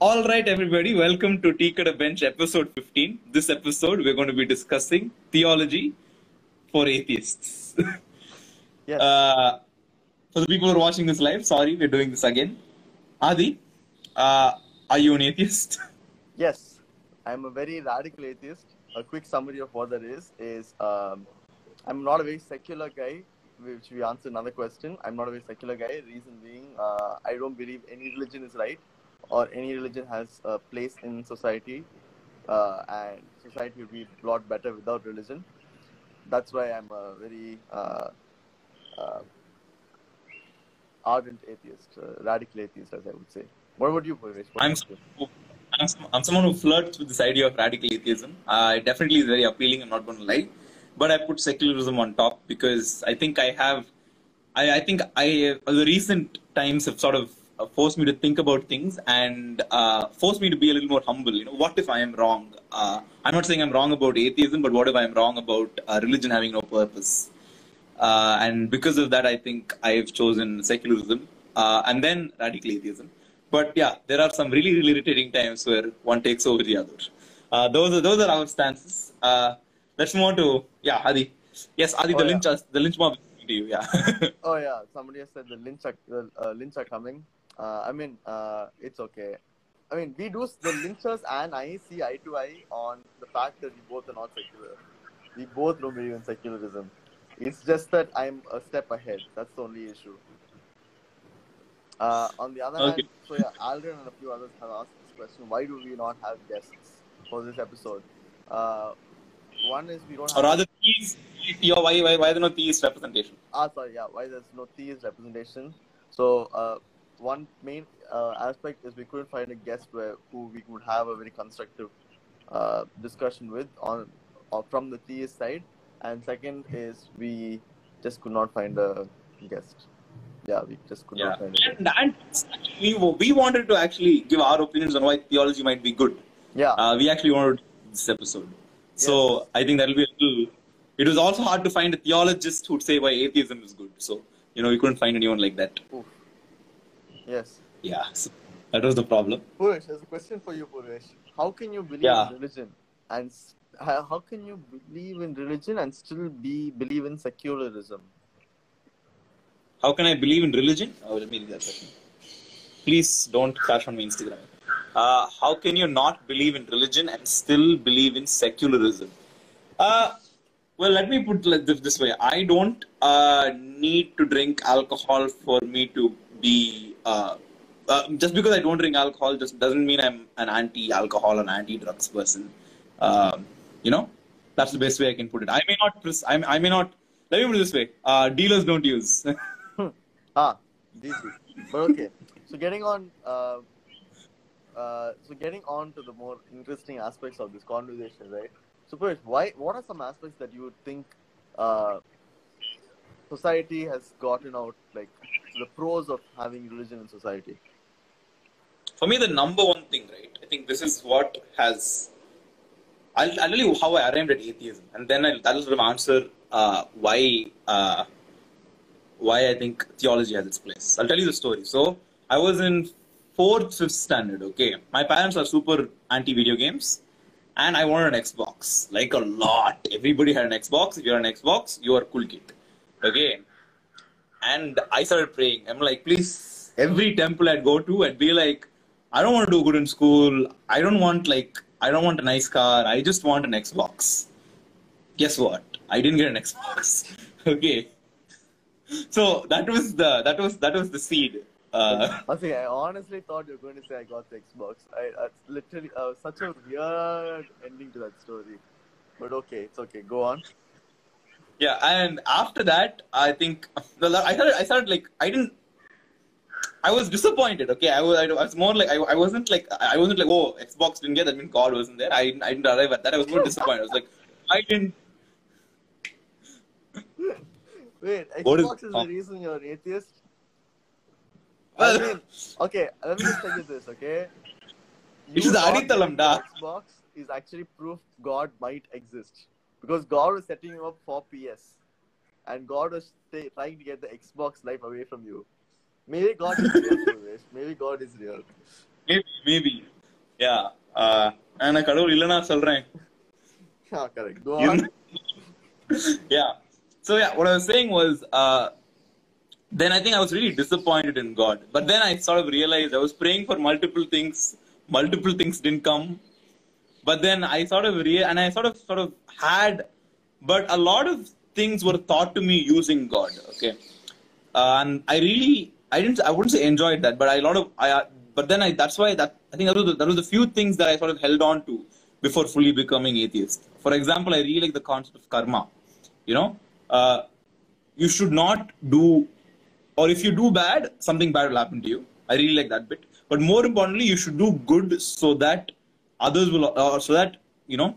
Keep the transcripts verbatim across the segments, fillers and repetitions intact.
All right, everybody, welcome to Teak at a Bench, episode fifteen. This episode, we're going to be discussing theology for atheists. Yes. Uh, for the people who are watching this live, sorry, we're doing this again. Adi, uh, are you an atheist? Yes, I'm a very radical atheist. A quick summary of what that is, is um, I'm not a very secular guy, which we answer another question. I'm not a very secular guy, reason being, uh, I don't believe any religion is right. Or any religion has a place in society, uh, and society would be a lot better without religion. That's why I'm a very uh, uh, ardent atheist, uh, radical atheist, as I would say. What would you, Paresh? I'm, I'm, I'm someone who flirts with this idea of radical atheism. Uh, it definitely is very appealing, I'm not going to lie. But I put secularism on top because I think I have, I, I think I, the recent times have sort of Uh, forced me to think about things and uh, forced me to be a little more humble. You know, what if I am wrong? Uh, I'm not saying I'm wrong about atheism, but what if I am wrong about uh, religion having no purpose? Uh, and because of that, I think I've chosen secularism uh, and then radical atheism. But yeah, there are some really, really irritating times where one takes over the other. Uh, those are those are our stances. Uh, let's move on to yeah, Adi. Yes, Adi, oh, the yeah. lynch, the lynch mob is coming to you. Yeah. Oh yeah, somebody has said the lynch are, the uh, lynch are coming. Uh, I mean, uh, it's okay. I mean, we do, the lynchers and I see eye to eye on the fact that we both are not secular. We both don't believe in secularism. It's just that I'm a step ahead. That's the only issue. Uh, on the other okay. hand, so yeah, Aldrin and a few others have asked this question. Why do we not have guests for this episode? Uh, one is we don't have... Or rather, theist, why, why, why is there no theist representation? Ah, sorry, yeah. Why there's no theist representation? So, uh... one main uh, aspect is we couldn't find a guest where, who we could have a very constructive uh, discussion with on or from the theist side, and second is we just could not find a guest. Yeah, we just could yeah. not find a guest. And we, we wanted to actually give our opinions on why theology might be good. Yeah. Uh, we actually wanted this episode. So yes. I think that will be a little... It was also hard to find a theologist who would say why atheism is good. So, you know, we couldn't find anyone like that. Oof. Yes. Yeah, so that was the problem. Purush, there's a question for you, Purush. How can you believe yeah. in religion and how can you believe in religion and still be believe in secularism? How can I believe in religion? Oh, let me read that question. Please don't crash on my Instagram. Uh, how can you not believe in religion and still believe in secularism? Uh, Well, let me put it this way. I don't uh, need to drink alcohol for me to be... Uh, uh, just because I don't drink alcohol just doesn't mean I'm an anti-alcohol and anti-drugs person. Um, you know? That's the best way I can put it. I may not... Pres I, I may not... Let me put it this way. Uh, dealers don't use. ah, these But okay. So getting on... Uh, uh, so getting on to the more interesting aspects of this conversation, right? So, Paresh, why? What are some aspects that you think uh, society has gotten out, like the pros of having religion in society? For me, the number one thing, right? I think this is what has. I'll, I'll tell you how I arrived at atheism, and then I'll, I'll sort of answer uh, why uh, why I think theology has its place. I'll tell you the story. So, I was in fourth, fifth standard. Okay, my parents are super anti-video games. And I wanted an Xbox, like a lot. Everybody had an Xbox. If you're an Xbox, you are cool kid. Okay. And I started praying. I'm like, please, every temple I'd go to, I'd be like, I don't want to do good in school. I don't want like, I don't want a nice car. I just want an Xbox. Guess what? I didn't get an Xbox. Okay. So that was the, that was, that was the seed. Uh, Asi, I honestly thought you were going to say I got the Xbox. I, I literally, uh, such a weird ending to that story. But okay, it's okay. Go on. Yeah, and after that, I think well, I started. I started like I didn't. I was disappointed. Okay, I was. I was more like I. I wasn't like I wasn't like oh Xbox didn't get that means God wasn't there. I didn't. I didn't arrive at that. I was more disappointed. I was like I didn't. Wait, Xbox is, is the oh. reason you're an atheist? I mean, okay, let me just tell you this, okay? This is Adithalam, da. Xbox is actually proof God might exist. Because God was setting you up for P S. And God was trying to get the Xbox life away from you. Maybe God is real, Maybe God is real. Maybe maybe yeah நான் கடவுள் இல்லைன்னா சொல்றேன். Yeah. So yeah, what I was saying was, uh, then I think I was really disappointed in God. But then I sort of realized I was praying for multiple things. Multiple things didn't come. But then I sort of re- and I sort of sort of had, but a lot of things were taught to me using God. Okay. Uh, and I really, I didn't, I wouldn't say enjoyed that, but I, a lot of, I, but then I, that's why that, I think that was, the, that was the few things that I sort of held on to before fully becoming atheist. For example, I really like the concept of karma. You know, uh, you should not do, or if you do bad, something bad will happen to you. I really like that bit. But more importantly, you should do good so that others will, or so that, you know,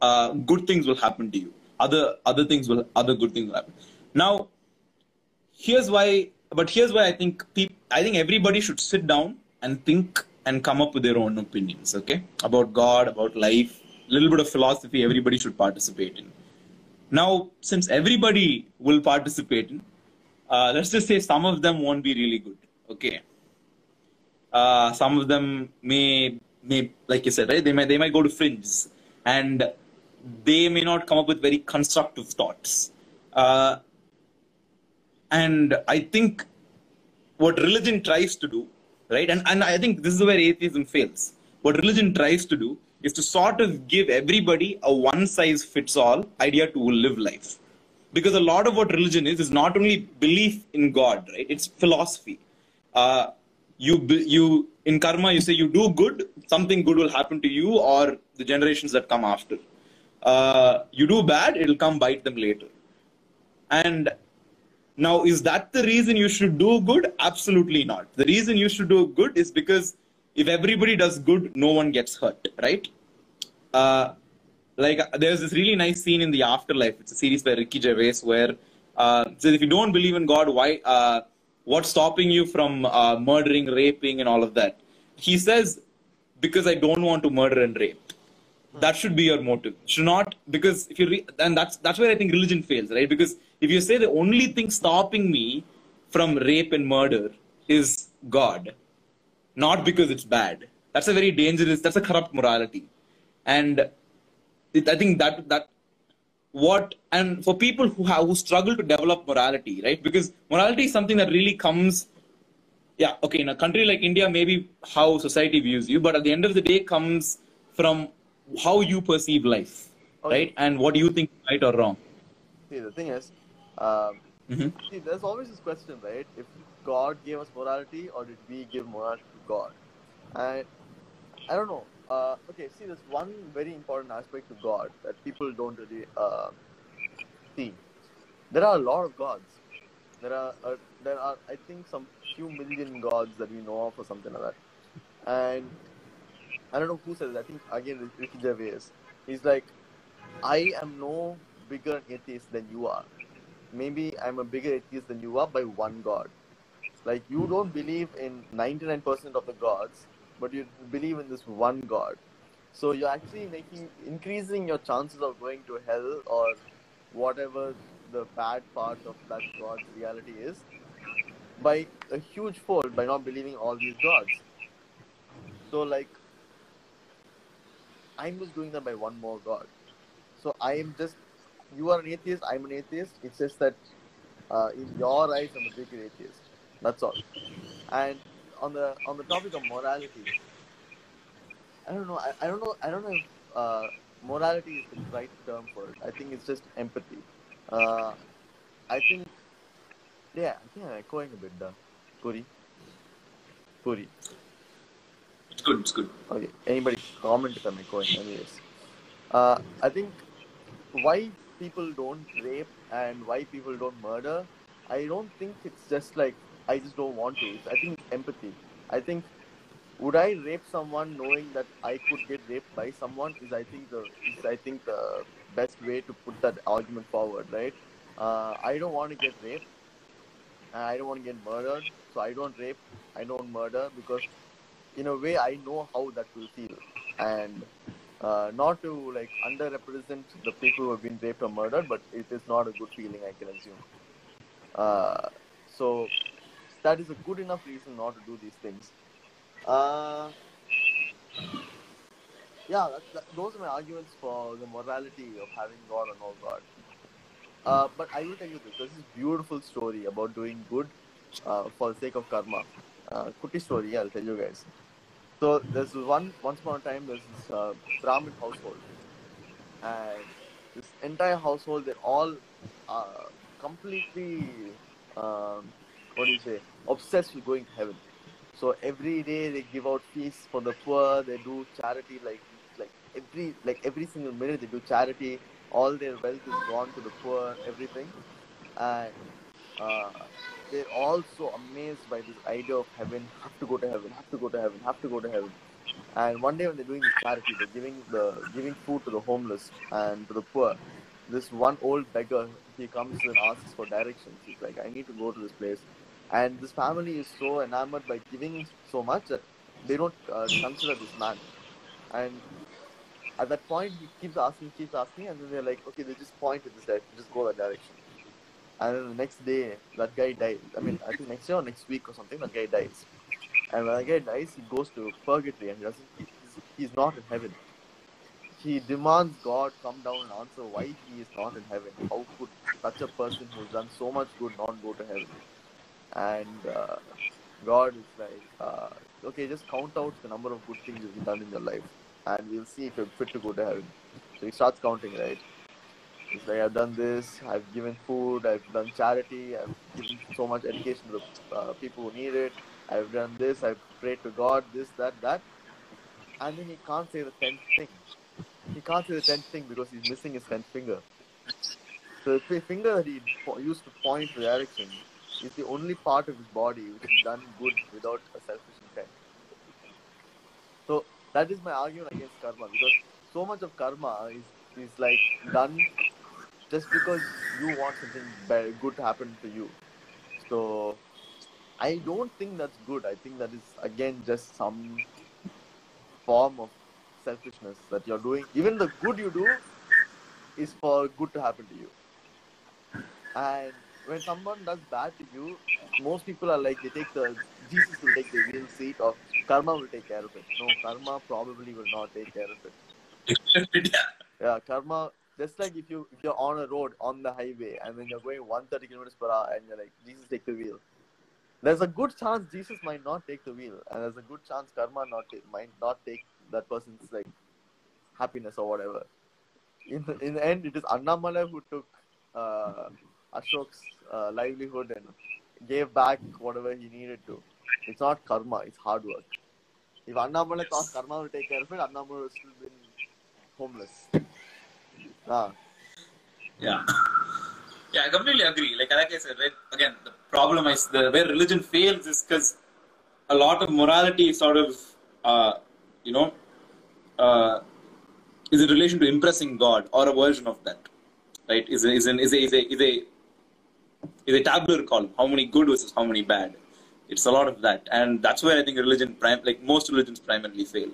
uh, good things will happen to you. Other, other things will, other good things will happen. Now, here's why, but here's why I think people, I think everybody should sit down and think and come up with their own opinions, okay, about God, about life, a little bit of philosophy everybody should participate in. Now, since everybody will participate in, uh, let's just say some of them won't be really good, okay. Uh, some of them may, may, like you said, right, they may, they might go to fringes, and they may not come up with very constructive thoughts. Uh, and I think what religion tries to do, right, and and I think this is where atheism fails. What religion tries to do is to sort of give everybody a one size fits all idea to live life, because a lot of what religion is is not only belief in God, right, it's philosophy. Uh, you you in karma, you say you do good, something good will happen to you or the generations that come after. Uh, you do bad, it'll come bite them later. And now, is that the reason you should do good? Absolutely not. The reason you should do good is because if everybody does good, no one gets hurt, right? Uh, like there's this really nice scene in The Afterlife. It's a series by Ricky Gervais where uh, says if you don't believe in God, why? Uh, what's stopping you from uh, murdering, raping, and all of that? He says, because I don't want to murder and rape. That should be your motive. Should not, because if you re- and that's that's where I think religion fails, right? Because if you say the only thing stopping me from rape and murder is God, not because it's bad, that's a very dangerous, that's a corrupt morality. And it, I think that that what and for people who have who struggle to develop morality, right? Because morality is something that really comes, yeah, okay, in a country like India, maybe how society views you, but at the end of the day, comes from how you perceive life, okay, right? And what do you think right or wrong? See, the thing is, um, mm-hmm. see, there's always this question, right? If God gave us morality, or did we give morality to God? And I don't know. Uh, okay, see, there's one very important aspect to God that people don't really uh, see. There are a lot of gods. There are, uh, there are, I think, some few million gods that we know of, or something like that. And I don't know who says it. I think again Ricky Gervais. He's like, I am no bigger atheist than you are. Maybe I'm a bigger atheist than you are by one God. Like, you don't believe in ninety-nine percent of the gods, but you believe in this one God. So you're actually making increasing your chances of going to hell or whatever the bad part of that God's reality is by a huge fold by not believing all these gods. So like, I'm just doing that by one more God. So I am just, you are an atheist, I'm an atheist. It's just that uh, in your eyes, I'm a bigger atheist. That's all. And on the on the topic of morality, I don't know. I, I don't know. I don't know if uh, morality is the right term for it. I think it's just empathy. Uh, I think, yeah, I think I'm echoing a bit, da. Puri. Puri. It's good, it's good. Okay, anybody comment if I'm echoing, anyways. Uh, I think why people don't rape and why people don't murder, I don't think it's just like, I just don't want to. It's, I think it's empathy. I think, would I rape someone knowing that I could get raped by someone is I think the, is I think the best way to put that argument forward, right? Uh, I don't want to get raped. I don't want to get murdered. So I don't rape, I don't murder, because in a way, I know how that will feel. And uh, not to like underrepresent the people who have been raped or murdered, but it is not a good feeling, I can assume. Uh, so that is a good enough reason not to do these things. Uh, yeah, that, that, those are my arguments for the morality of having God and all that. Uh, but I will tell you this, there's this beautiful story about doing good uh, for the sake of karma. Uh, Kuti story, I'll tell you guys. So there's one, once upon a time, there's this uh, Brahmin household. And this entire household, they're all uh, completely, um, what do you say, obsessed with going to heaven. So every day they give out feasts for the poor, they do charity, like like every like every single minute they do charity, all their wealth is gone to the poor, everything. And uh, they're all so amazed by this idea of heaven, have to go to heaven, have to go to heaven, have to go to heaven. And one day when they're doing this charity, they're giving the giving food to the homeless and to the poor. This one old beggar, he comes and asks for directions. He's like, I need to go to this place. And this family is so enamored by giving so much that they don't uh, consider this man. And at that point, he keeps asking, keeps asking, and then they're like, okay, they just point at this direction, just go that direction. And then the next day, that guy dies. I mean, I think next year or next week or something, that guy dies. And when that guy dies, he goes to purgatory and he doesn't, he's, he's not in heaven. He demands God come down and answer why he is not in heaven. How could such a person who's done so much good not go to heaven? And uh, God is like, uh, okay, just count out the number of good things you've done in your life, and we'll see if you're fit to go to heaven. So he starts counting, right? He's like, I've done this, I've given food, I've done charity, I've given so much education to the uh, people who need it, I've done this, I've prayed to God, this, that, that. And then he can't say the tenth thing. He can't say the tenth thing because he's missing his tenth finger. So the finger that he used to point the direction is the only part of his body which is done good without a selfish intent. So that is my argument against karma, because so much of karma is, is like done just because you want something good to happen to you. So I don't think that's good. I think that is again just some form of selfishness that you're doing. Even the good you do is for good to happen to you. And when someone does bad to you, most people are like, they take the, Jesus will take the real seat of karma will take care of it. No, karma probably will not take care of it. Yeah, karma, just like if, you, if you're on a road, on the highway, and then you're going one hundred thirty kilometers per hour, and you're like, Jesus, take the wheel. There's a good chance Jesus might not take the wheel, and there's a good chance karma not ta- might not take that person's like happiness or whatever. In the, in the end, it is Annamalai who took uh, Ashok's uh, livelihood and gave back whatever he needed to. It's not karma, it's hard work. If Annamalai yes. thought karma will take care of it, Annamalai would have still been homeless. Ah. Yeah. Yeah, I completely agree. Like, like I said, right, again, the problem is the where religion fails is because a lot of morality sort of, uh, you know, uh, is in relation to impressing God or a version of that. Right? Is a, is an, is a, is a, is a is a tabular column. How many good versus how many bad? It's a lot of that, and that's where I think religion, prim- like most religions, primarily fail.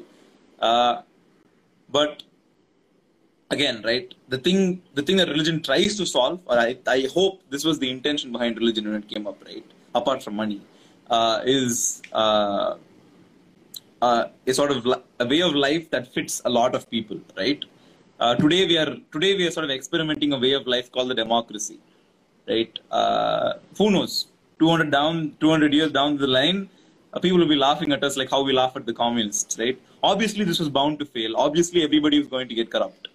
Uh, but again, right, the thing, the thing that religion tries to solve, or I, I hope this was the intention behind religion when it came up, right? Apart from money, uh, is uh, uh, a sort of li- a way of life that fits a lot of people, right? Uh, today we are today we are sort of experimenting a way of life called the democracy. Right? Uh, who knows? two hundred down, two hundred years down the line, uh, people will be laughing at us like how we laugh at the communists, right? Obviously, this was bound to fail. Obviously, everybody was going to get corrupt.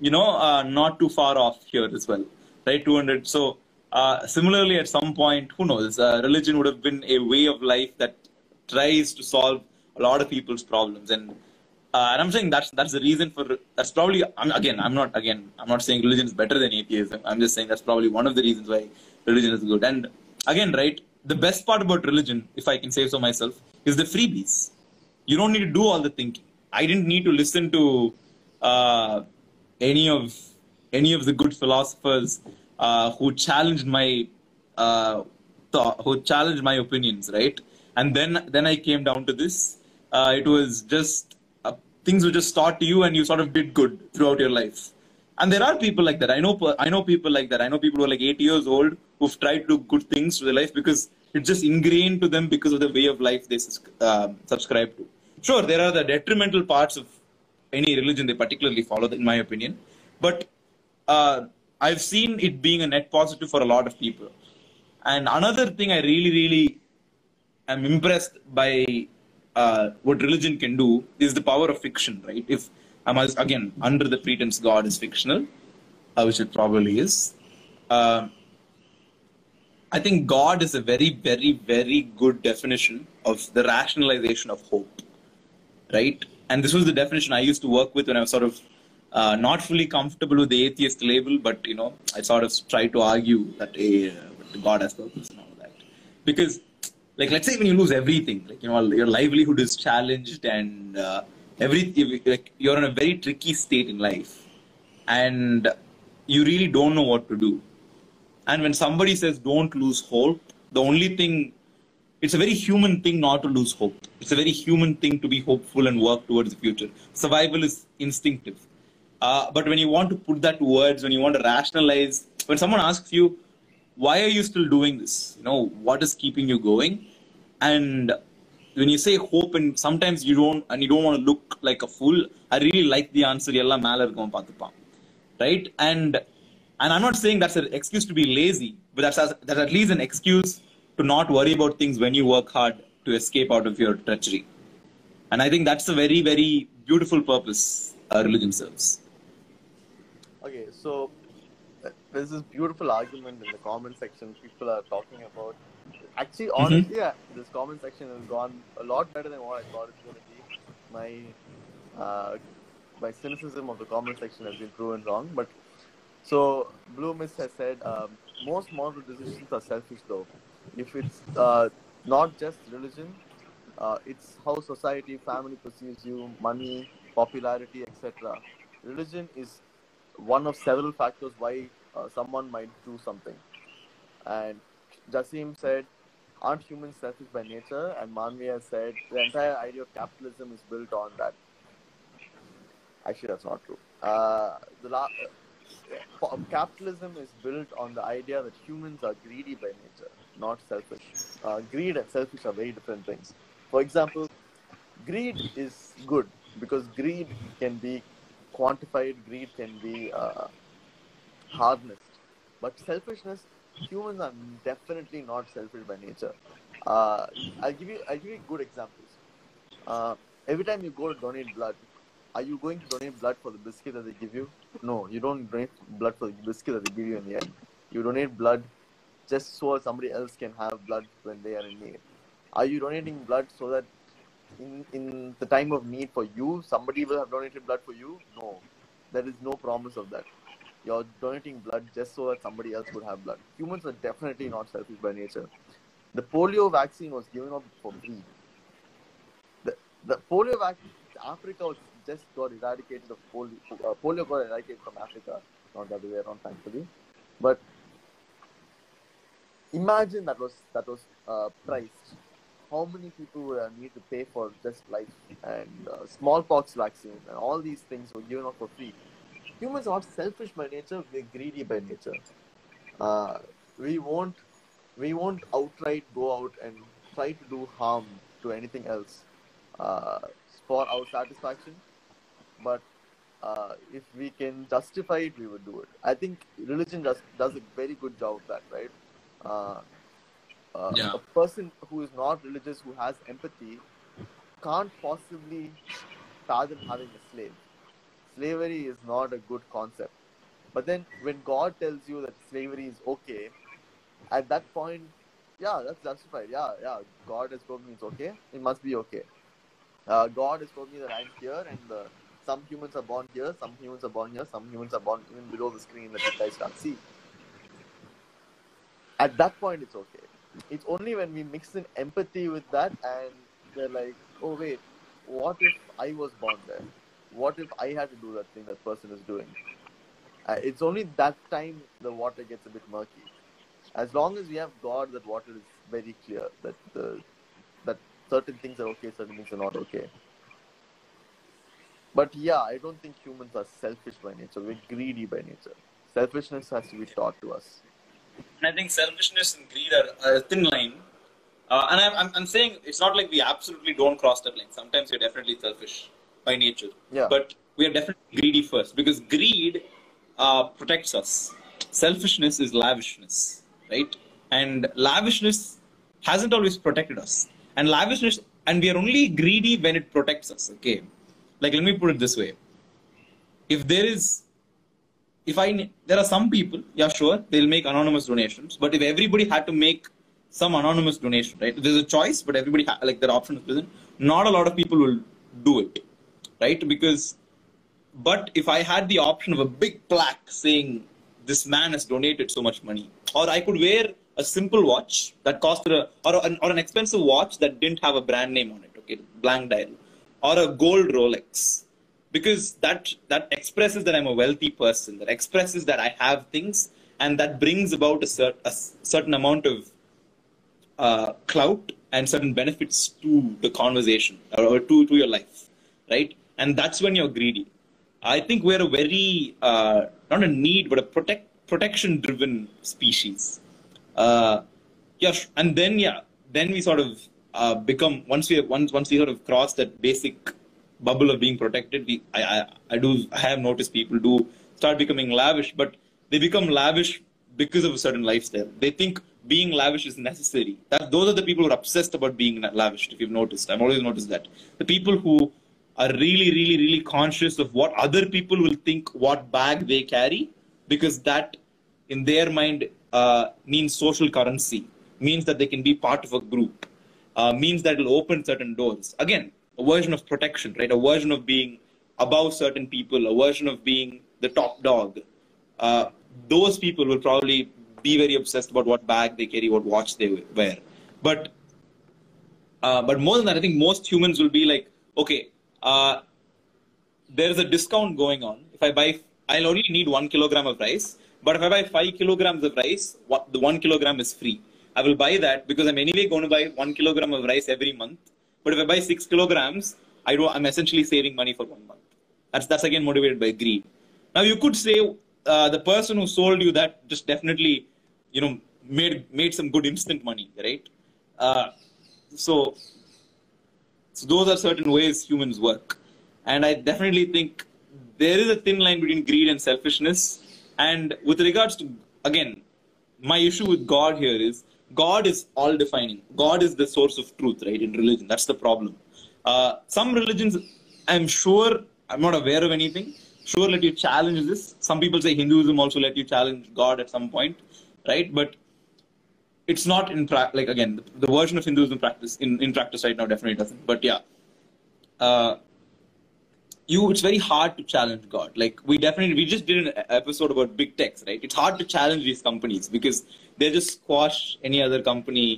You know, uh, not too far off here as well, right? two hundred. So, uh, similarly, at some point, who knows? Uh, religion would have been a way of life that tries to solve a lot of people's problems, and uh, and I'm saying that's that's the reason for that's probably I'm, again I'm not again I'm not saying religion is better than atheism. I'm just saying that's probably one of the reasons why religion is good. And again, right, the best part about religion, if I can say so myself, is the freebies. You don't need to do all the thinking. I didn't need to listen to uh, any of any of the good philosophers uh, who challenged my uh, thought, who challenged my opinions, right? And then then I came down to this. Uh, it was just things were just taught to you, and you sort of did good throughout your life. And there are people like that. I know I know people like that. I know people who are like eight years old who've tried to do good things to their life because it's just ingrained to them because of the way of life they uh, subscribe to. Sure, there are the detrimental parts of any religion they particularly follow, in my opinion. But uh, I've seen it being a net positive for a lot of people. And another thing I really, really am impressed by uh, what religion can do is the power of fiction, right? If I'm, again, under the pretense God is fictional, uh, which it probably is. Uh, I think God is a very, very, very good definition of the rationalization of hope, right? And this was the definition I used to work with when I was sort of uh, not fully comfortable with the atheist label, but, you know, I sort of tried to argue that hey, uh, God has purpose and all that. Because, like, let's say when you lose everything, like, you know, your livelihood is challenged and uh, every, like, you're in a very tricky state in life and you really don't know what to do. And when somebody says, don't lose hope, the only thing, it's a very human thing not to lose hope. It's a very human thing to be hopeful and work towards the future. Survival is instinctive. Uh, but when you want to put that to words, when you want to rationalize, when someone asks you, why are you still doing this? You know, what is keeping you going? And when you say hope, and sometimes you don't, and you don't want to look like a fool, I really like the answer, Yella Malar Gon Patupam. Right? And And I'm not saying that's an excuse to be lazy, but that's, that's at least an excuse to not worry about things when you work hard to escape out of your treachery. And I think that's a very, very beautiful purpose uh, religion serves. Okay, so uh, there's this beautiful argument in the comment section people are talking about. Actually, honestly, mm-hmm. yeah, this comment section has gone a lot better than what I thought it was going to be. My, uh, my cynicism of the comment section has been proven wrong, but... So, Blue Mist has said, um, most moral decisions are selfish though. If it's uh, not just religion, uh, it's how society, family perceives you, money, popularity, et cetera. Religion is one of several factors why uh, someone might do something. And Jasim said, aren't humans selfish by nature? And Manvi has said, the entire idea of capitalism is built on that. Actually, that's not true. Uh, the last... Capitalism is built on the idea that humans are greedy by nature, not selfish. Uh, greed and selfish are very different things. For example, greed is good because greed can be quantified, greed can be uh, harnessed. But selfishness, humans are definitely not selfish by nature. Uh, I'll give you, I'll give you good examples. Uh, every time you go to donate blood, are you going to donate blood for the biscuit that they give you? No, you don't donate blood for the biscuit that they give you in the end. You donate blood just so somebody else can have blood when they are in need. Are you donating blood so that in, in the time of need for you, somebody will have donated blood for you? No, there is no promise of that. You're donating blood just so that somebody else would have blood. Humans are definitely not selfish by nature. The polio vaccine was given up for free. The, the polio vaccine, Africa was just got eradicated of polio. Uh, polio got eradicated from Africa, not the other way around, thankfully. But imagine that was that was uh, priced. How many people would uh, need to pay for just life and uh, smallpox vaccine and all these things were given out for free. Humans are not selfish by nature; we're greedy by nature. Uh, we won't we won't outright go out and try to do harm to anything else uh, for our satisfaction. But uh, if we can justify it, we would do it. I think religion does, does a very good job of that, right? Uh, uh, yeah. A person who is not religious, who has empathy, can't possibly fathom having a slave. Slavery is not a good concept. But then when God tells you that slavery is okay, at that point, yeah, that's justified. Yeah, yeah, God has told me it's okay. It must be okay. Uh, God has told me that I'm here and the... Some humans are born here, some humans are born here, some humans are born even below the screen that you guys can't see. At that point, it's okay. It's only when we mix in empathy with that and they're like, oh wait, what if I was born there? What if I had to do that thing that person is doing? Uh, it's only that time the water gets a bit murky. As long as we have God, that water is very clear, that, the, that certain things are okay, certain things are not okay. But yeah, I don't think humans are selfish by nature. We're greedy by nature. Selfishness has to be taught to us. And I think selfishness and greed are a thin line. Uh, and I'm, I'm saying it's not like we absolutely don't cross that line. Sometimes you're definitely selfish. by nature. Yeah. But we are definitely greedy first, because greed uh, protects us. Selfishness is lavishness, right? And lavishness hasn't always protected us. And lavishness, and we are only greedy when it protects us, okay? Like, let me put it this way. If there is, if I, there are some people, yeah, sure, they'll make anonymous donations. But if everybody had to make some anonymous donation, right? There's a choice, but everybody, ha like their option is present. Not a lot of people will do it, right? Because, but if I had the option of a big plaque saying, this man has donated so much money, or I could wear a simple watch that cost, a, or, an, or an expensive watch that didn't have a brand name on it, okay, blank dial, or a gold Rolex, because that, that expresses that I'm a wealthy person, that expresses that I have things, and that brings about a, cert, a certain amount of uh, clout and certain benefits to the conversation, or to, to your life, right? And that's when you're greedy. I think we're a very, uh, not a need, but a protect, protection-driven species. Uh, yeah, and then, yeah, then we sort of uh, become, once we once once we sort of cross that basic bubble of being protected, we, I, I, I do, I have noticed people do start becoming lavish, but they become lavish because of a certain lifestyle. They think being lavish is necessary. That, those are the people who are obsessed about being lavish, if you've noticed. I've always noticed that. The people who are really, really, really conscious of what other people will think, what bag they carry, because that, in their mind, uh, means social currency, means that they can be part of a group, uh, means that it'll open certain doors. Again, a version of protection, right? A version of being above certain people, a version of being the top dog. Uh, those people will probably be very obsessed about what bag they carry, what watch they wear. But, uh, but more than that, I think most humans will be like, okay, Uh, there's a discount going on. If I buy, I'll only need one kilogram of rice, but if I buy five kilograms of rice, what, the one kilogram is free. I will buy that because I'm anyway going to buy one kilogram of rice every month. But if I buy six kilograms, I don't, I'm essentially saving money for one month. That's, that's again motivated by greed. Now you could say uh, the person who sold you that just definitely, you know, made, made some good instant money, right? Uh, so... So those are certain ways humans work. And I definitely think there is a thin line between greed and selfishness. And with regards to, again, my issue with God here is, God is all-defining. God is the source of truth, right, in religion. That's the problem. Uh, some religions, I'm sure, I'm not aware of anything, sure let you challenge this. Some people say Hinduism also let you challenge God at some point, right? But it's not in practice, like again, the, the version of Hinduism practice in, in practice right now definitely doesn't. But yeah, uh, you it's very hard to challenge God. Like we definitely, we just did an episode about big techs, right? It's hard to challenge these companies because they just squash any other company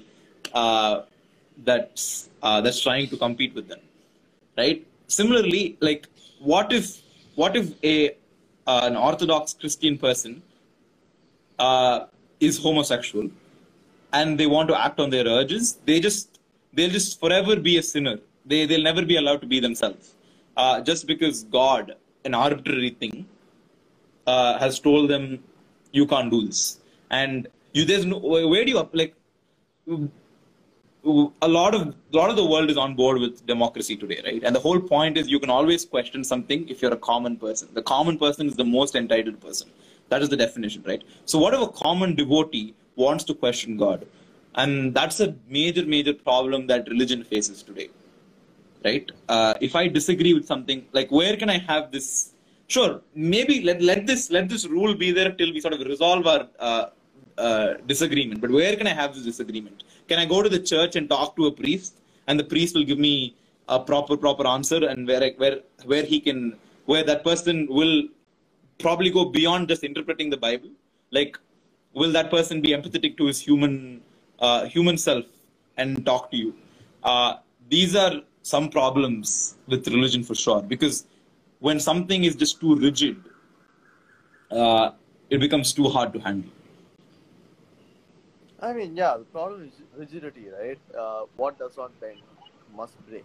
uh, that's, uh, that's trying to compete with them, right? Similarly, like what if, what if a, uh, an Orthodox Christian person uh, is homosexual? And they want to act on their urges, they just, they'll just forever be a sinner. They, they'll never be allowed to be themselves. Uh, just because God, an arbitrary thing, uh, has told them, you can't do this. And you, there's no, where do you, like, a lot of, a lot of the world is on board with democracy today, right? And the whole point is you can always question something if you're a common person. The common person is the most entitled person. That is the definition, right? So what if a common devotee wants to question God? And that's a major, major problem that religion faces today, right? Uh, if I disagree with something, like where can I have this? Sure, maybe let, let, this, let this rule be there till we sort of resolve our uh, uh, disagreement. But where can I have this disagreement? Can I go to the church and talk to a priest? And the priest will give me a proper, proper answer and where, I, where, where he can, where that person will probably go beyond just interpreting the Bible. Like, will that person be empathetic to his human, uh, human self and talk to you? Uh, these are some problems with religion for sure, because when something is just too rigid, uh, it becomes too hard to handle. I mean, yeah, the problem is rigidity, right? Uh, what does not bend must break.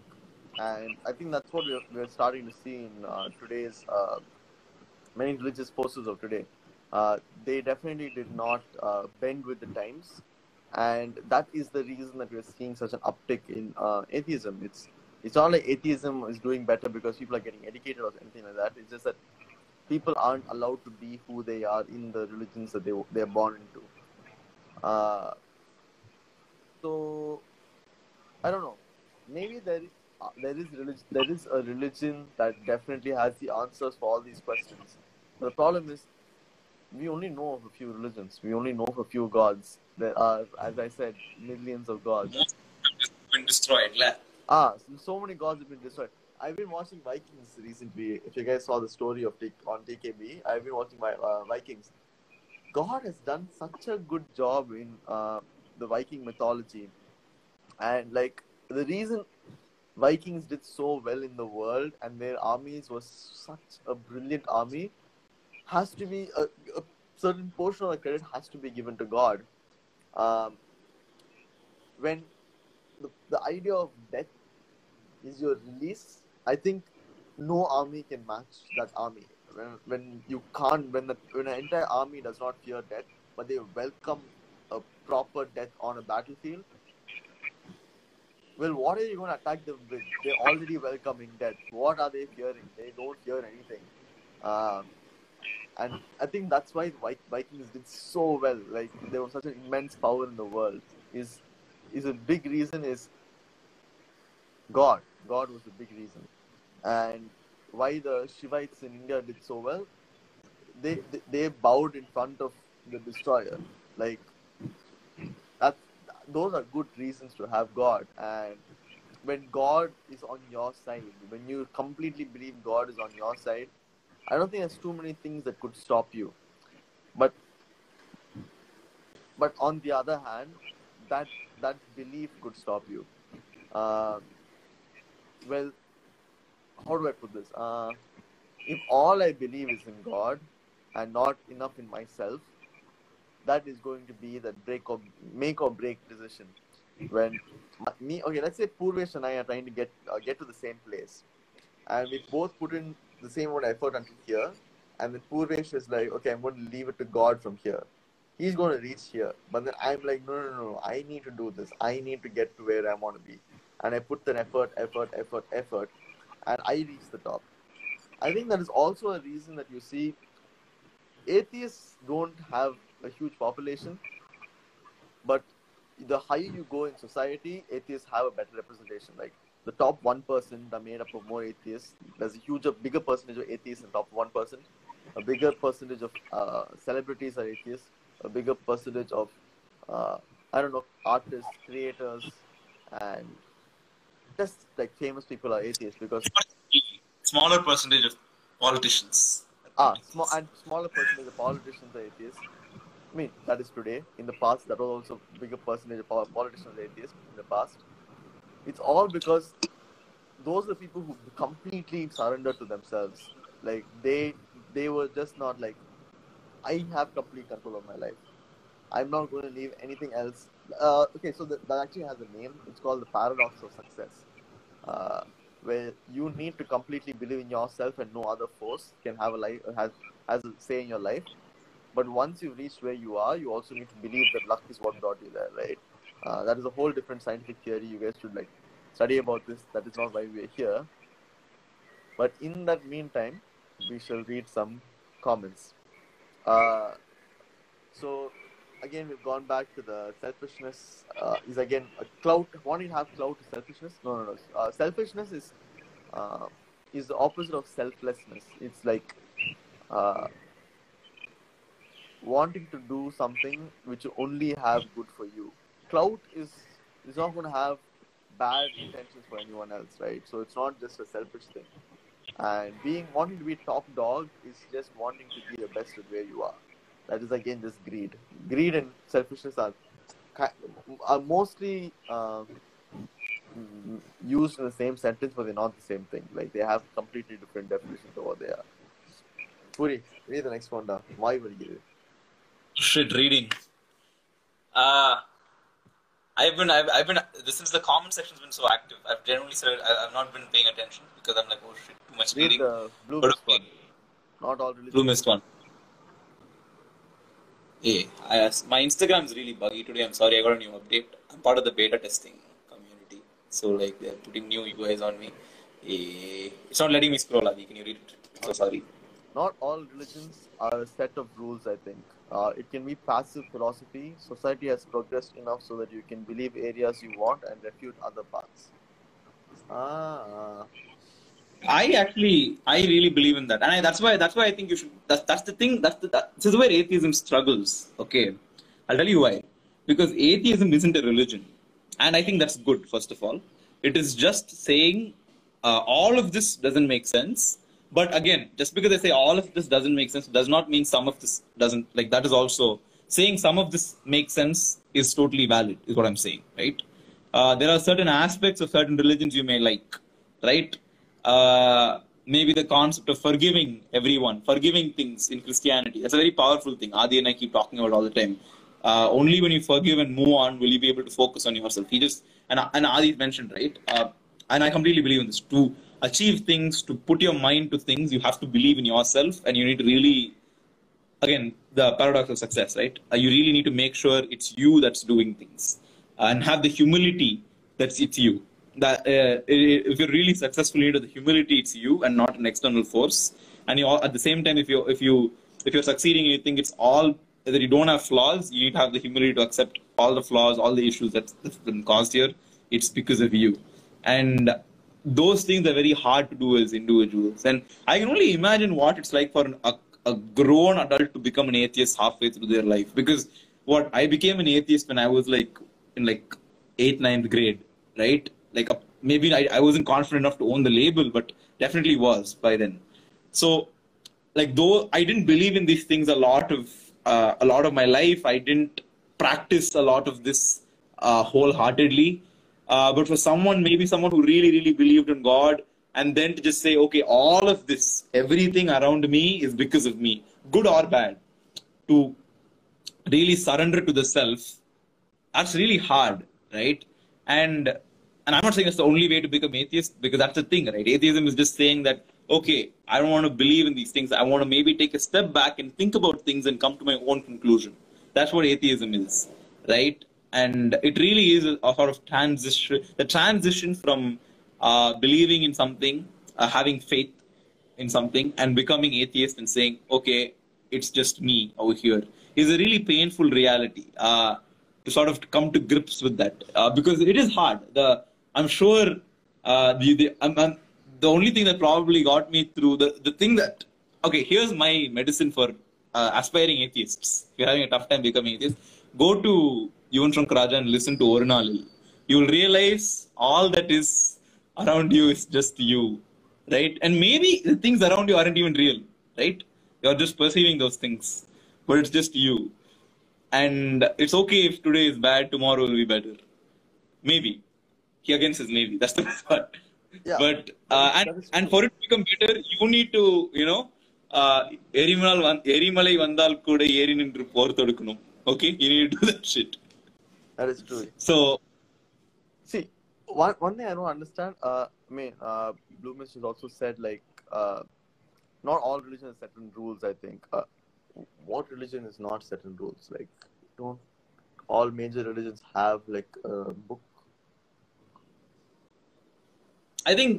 And I think that's what we're, we're starting to see in uh, today's uh, many religious forces of today. Uh, they definitely did not uh, bend with the times. And that is the reason that we're seeing such an uptick in uh, atheism. It's It's not like atheism is doing better because people are getting educated or anything like that. It's just that people aren't allowed to be who they are in the religions that they they're born into. Uh, so I don't know. Maybe there is uh, there is religion there is a religion that definitely has the answers for all these questions. But the problem is, we only know of a few religions. We only know of a few gods. There are, as I said, millions of gods. Most have been destroyed, leh? Ah, so, so many gods have been destroyed. I've been watching Vikings recently. If you guys saw the story of T- on T K B, I've been watching my uh, Vikings. God has done such a good job in uh, the Viking mythology, and like the reason Vikings did so well in the world and their armies was such a brilliant army has to be a, a certain portion of the credit has to be given to God. Um, when the, the idea of death is your release, I think no army can match that army. When, when you can't, when the when an entire army does not fear death, but they welcome a proper death on a battlefield. Well, what are you going to attack them with? They're already welcoming death. What are they fearing? They don't fear anything. Um, and I think that's why Vikings did so well. Like, there was such an immense power in the world. Is is a big reason is God. God was a big reason. And why the Shivites in India did so well, they they, they bowed in front of the destroyer. Like, that, those are good reasons to have God. And when God is on your side, when you completely believe God is on your side, I don't think there's too many things that could stop you. But but on the other hand, that that belief could stop you. Uh, well, how do I put this? Uh, if all I believe is in God and not enough in myself, that is going to be that break or make or break decision. When me, okay, let's say Purvesh and I are trying to get uh, get to the same place, and we both put in the same old effort until here, and then Purvesh is like, okay, I'm going to leave it to God from here. He's going to reach here, but then I'm like, no, no, no, no, I need to do this. I need to get to where I want to be, and I put an effort, effort, effort, effort, and I reach the top. I think that is also a reason that you see atheists don't have a huge population, but the higher you go in society, atheists have a better representation. Like, the top one percent are made up of more atheists. There's a huge, bigger percentage of atheists in the top one percent. A bigger percentage of uh, celebrities are atheists. A bigger percentage of, uh, I don't know, artists, creators, and just like famous people are atheists because smaller percentage of politicians. Ah, small and smaller percentage of politicians are atheists. I mean, that is today. In the past, that was also bigger percentage of politicians are atheists in the past. It's all because those are the people who completely surrender to themselves. Like, they they were just not like, I have complete control of my life. I'm not going to leave anything else. Uh, okay, so the, that actually has a name. It's called the paradox of success, uh, where you need to completely believe in yourself and no other force can have a life has has a say in your life. But once you've reached where you are, you also need to believe that luck is what brought you there, right? Uh, that is a whole different scientific theory. You guys should like study about this. That is not why we are here. But in that meantime, we shall read some comments. Uh, so again, we've gone back to the selfishness uh, is again a clout. Wanting to have clout is selfishness? No, no, no. Uh, selfishness is uh, is the opposite of selflessness. It's like uh, wanting to do something which you only have good for you. Clout is, is not going to have bad intentions for anyone else, right? So it's not just a selfish thing. And being wanting to be top dog is just wanting to be the best at where you are. That is again just greed. Greed and selfishness are are mostly um, used in the same sentence, but they're not the same thing. Like, they have completely different definitions of what they are. Puri, read the next one down. Why will you? Shit, reading. Ah. Uh... I've been, I've, I've been. This is the comment section's been so active. I've generally said I've not been paying attention because I'm like, oh shit, too much reading. The blue mist one, not all religion. Blue mist one. Hey, I, my Instagram is really buggy today. I'm sorry. I got a new update. I'm part of the beta testing community, So like they're putting new U Is on me. It's not letting me scroll, Adi. Can you read it? So sorry. Not all religions are a set of rules, I think. Uh, it can be passive philosophy. Society has progressed enough so that you can believe areas you want and refute other paths. Ah. I actually, I really believe in that. And I, that's why, that's why I think you should, that's, that's the thing, that's the, that, this is where atheism struggles. Okay. I'll tell you why. Because atheism isn't a religion. And I think that's good, first of all. It is just saying, uh, all of this doesn't make sense. But again, just because I say all of this doesn't make sense, does not mean some of this doesn't, like that is also, saying some of this makes sense is totally valid, is what I'm saying, right? Uh, there are certain aspects of certain religions you may like, right? Uh, maybe the concept of forgiving everyone, forgiving things in Christianity. That's a very powerful thing. Adi and I keep talking about all the time. Uh, only when you forgive and move on will you be able to focus on yourself. He just, and, and Adi mentioned, right? Uh, and I completely believe in this. To achieve things, to put your mind to things, you have to believe in yourself, and you need to really, again, the paradox of success, right? Uh, you really need to make sure it's you that's doing things uh, and have the humility that it's you. That uh, if you're really successful, you need the humility, it's you and not an external force. And you all, at the same time, if you if you if you're succeeding, you think it's all that you don't have flaws. You need to have the humility to accept all the flaws, all the issues that's, that's been caused here. It's because of you, and those things are very hard to do as individuals. And I can only imagine what it's like for an, a a grown adult to become an atheist halfway through their life. Because what I became an atheist when I was like in like eighth, ninth grade, right? Like a, maybe I, I wasn't confident enough to own the label, but definitely was by then. So like, though I didn't believe in these things a lot of, uh, a lot of my life, I didn't practice a lot of this uh, wholeheartedly. Uh, but for someone, maybe someone who really, really believed in God, and then to just say, okay, all of this, everything around me is because of me, good or bad, to really surrender to the self, that's really hard, right? And And I'm not saying that's the only way to become atheist, because that's the thing, right? Atheism is just saying that, okay, I don't want to believe in these things. I want to maybe take a step back and think about things and come to my own conclusion. That's what atheism is, right? And it really is a sort of transition, the transition from uh, believing in something, uh, having faith in something, and becoming atheist and saying, okay, it's just me over here, is a really painful reality. Uh, to sort of come to grips with that, uh, because it is hard. The I'm sure uh, the, the, I'm, I'm, the only thing that probably got me through the, the thing that, okay, here's my medicine for uh, aspiring atheists. If you're having a tough time becoming atheist, go to Yuvan Shankar Raja and listen to Orinalil. You'll realize all that is around you is just you, right? And maybe the things around you aren't even real, right? You're just perceiving those things, but it's just you. And it's okay if today is bad, tomorrow will be better. Maybe. He again says maybe. That's the part. Yeah. But uh, and and for it to become better, you need to, you know, erimal erimalai vandal kuda eri nindru por todukkanum. Okay, you need to do that shit. That is true. So, see, one one thing I don't understand. Uh, I mean, uh, Bloomist has also said like, uh, not all religion has certain rules. I think. Uh, What religion is not set in rules? Like, don't all major religions have like a book? I think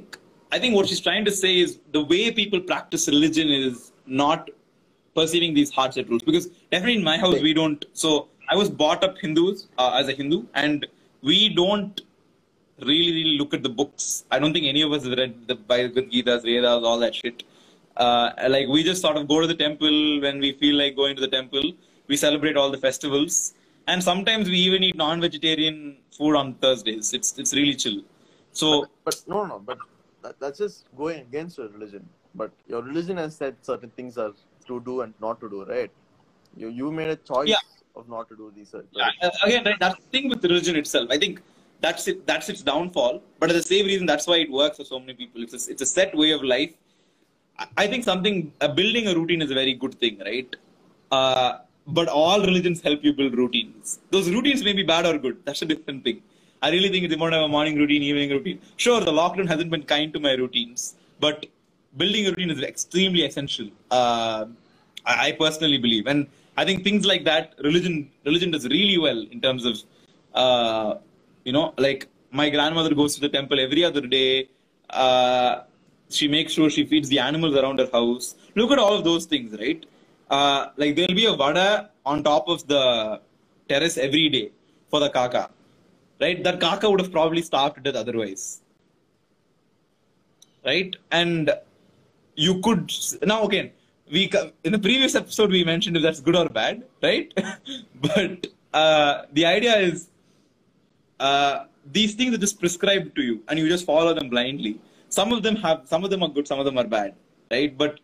I think what she's trying to say is the way people practice religion is not perceiving these hard set rules. Because definitely in my house we don't. So I was brought up Hindus uh, as a Hindu, and we don't really really look at the books. I don't think any of us have read the Bhagavad Gita, Vedas, all that shit. Uh, like we just sort of go to the temple when we feel like going to the temple. We celebrate all the festivals, and sometimes we even eat non-vegetarian food on Thursdays. It's it's really chill. So, but, but no, no, but that, that's just going against your religion. But your religion has said certain things are to do and not to do, right? You you made a choice yeah. of not to do these things. Right? Yeah, again, right, that's the thing with religion itself. I think that's it. That's its downfall. But at the same reason, that's why it works for so many people. It's a, it's a set way of life. I think something, uh, building a routine is a very good thing, right? Uh, but all religions help you build routines. Those routines may be bad or good. That's a different thing. I really think it's important to have a morning routine, evening routine. Sure, the lockdown hasn't been kind to my routines, but building a routine is extremely essential. Uh, I, I personally believe. And I think things like that, religion, religion does really well in terms of, uh, you know, like My grandmother goes to the temple every other day. Uh, she makes sure she feeds the animals around her house. Look at all of those things, right? Uh, like there'll be a vada on top of the terrace every day for the kaka, right? That kaka would have probably starved to death otherwise, right? And you could now again, we in the previous episode we mentioned if that's good or bad, right? But uh, the idea is uh, these things are just prescribed to you, and you just follow them blindly. Some of them have, some of them are good, some of them are bad, right? But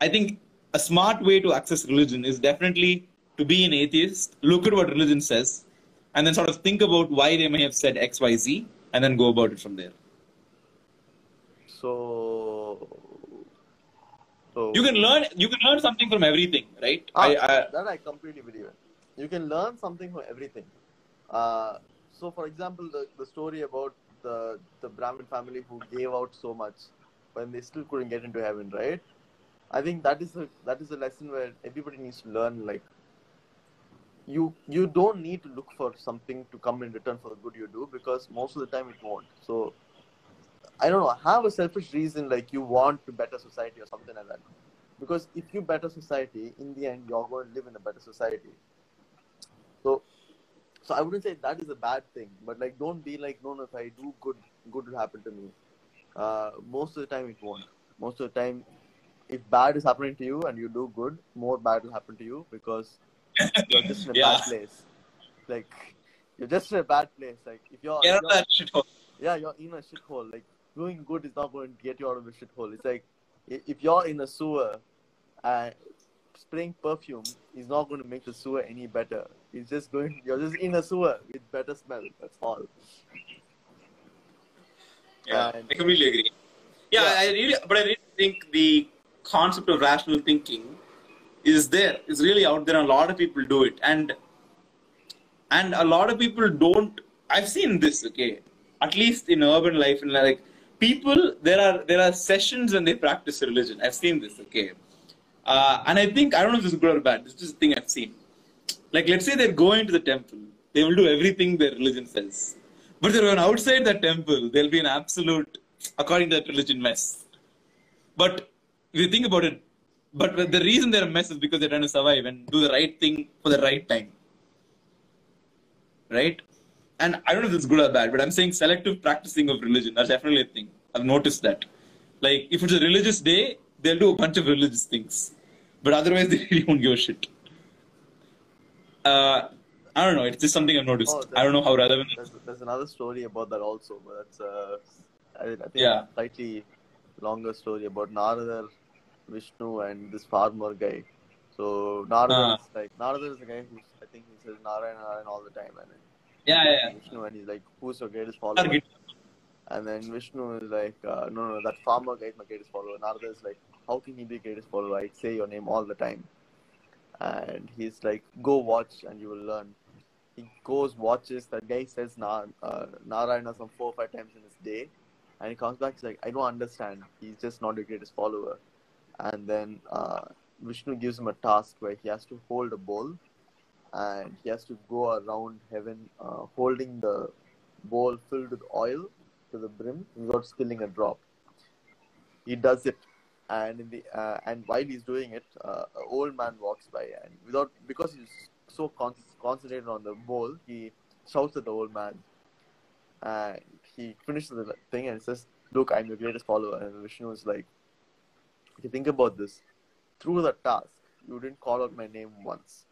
I think a smart way to access religion is definitely to be an atheist, look at what religion says, and then sort of think about why they may have said X, Y, Z, and then go about it from there. So, so you can learn, you can learn something from everything, right? Ah, I, I, that I completely believe in. You can learn something from everything. Uh, so, for example, the, the story about the, the Brahmin family who gave out so much when they still couldn't get into heaven, right? I think that is a, that is a lesson where everybody needs to learn. Like, you you don't need to look for something to come in return for the good you do, because most of the time it won't. So, I don't know, have a selfish reason, like you want to better society or something like that. Because if you better society, in the end, you're going to live in a better society. So, so I wouldn't say that is a bad thing, but like, don't be like, no, no, if I do good, good will happen to me. Uh, most of the time it won't. Most of the time, if bad is happening to you and you do good, more bad will happen to you, because you're just in a yeah. bad place. Like, you're just in a bad place. Like, if you're, yeah, you're, that shithole. Yeah, you're in a shithole. Like, doing good is not going to get you out of a shithole. It's like, if you're in a sewer, uh, spraying perfume is not going to make the sewer any better. It's just going, you're just in a sewer with better smell. That's all. Yeah, and, I completely agree. Yeah, yeah. I really, but I really think the concept of rational thinking is there. It's really out there. A lot of people do it, and and a lot of people don't. I've seen this. Okay, at least in urban life, and like people, there are there are sessions when they practice religion. I've seen this. Okay, uh, and I think I don't know if this is good or bad. This is just a thing I've seen. Like, let's say they're going to the temple. They will do everything their religion says, but they're going outside the temple. They'll be an absolute, according to that religion, mess. But if you think about it, but the reason they're a mess is because they're trying to survive and do the right thing for the right time, right? And I don't know if it's good or bad, but I'm saying selective practicing of religion. That's definitely a thing. I've noticed that. Like, if it's a religious day, they'll do a bunch of religious things. But otherwise, they really won't give a shit. Uh, I don't know. It's just something I've noticed. Oh, I don't know how relevant... There's, there's another story about that also, but that's... Uh... I think yeah. a slightly longer story about Narada, Vishnu, and this farmer guy. So Narada uh, is like Narada is the guy who I think he says Narayan Narayan all the time, and then yeah, yeah, Vishnu, and he's like, who's your greatest follower? And then Vishnu is like, uh, no, no, that farmer guy is my greatest follower. Narada is like, how can he be greatest follower? I say your name all the time, and he's like, go watch and you will learn. He goes, watches, that guy says Nar uh, Narayana some four or five times in his day. And he comes back, he's like, I don't understand. He's just not your greatest follower. And then uh, Vishnu gives him a task where he has to hold a bowl. And he has to go around heaven uh, holding the bowl filled with oil to the brim without spilling a drop. He does it. And in the uh, and while he's doing it, uh, an old man walks by. And without because he's so con concentrated on the bowl, he shouts at the old man. And he finishes the thing and says, look, I'm your greatest follower. And Vishnu is like, if you think about this, through the task, you didn't call out my name once.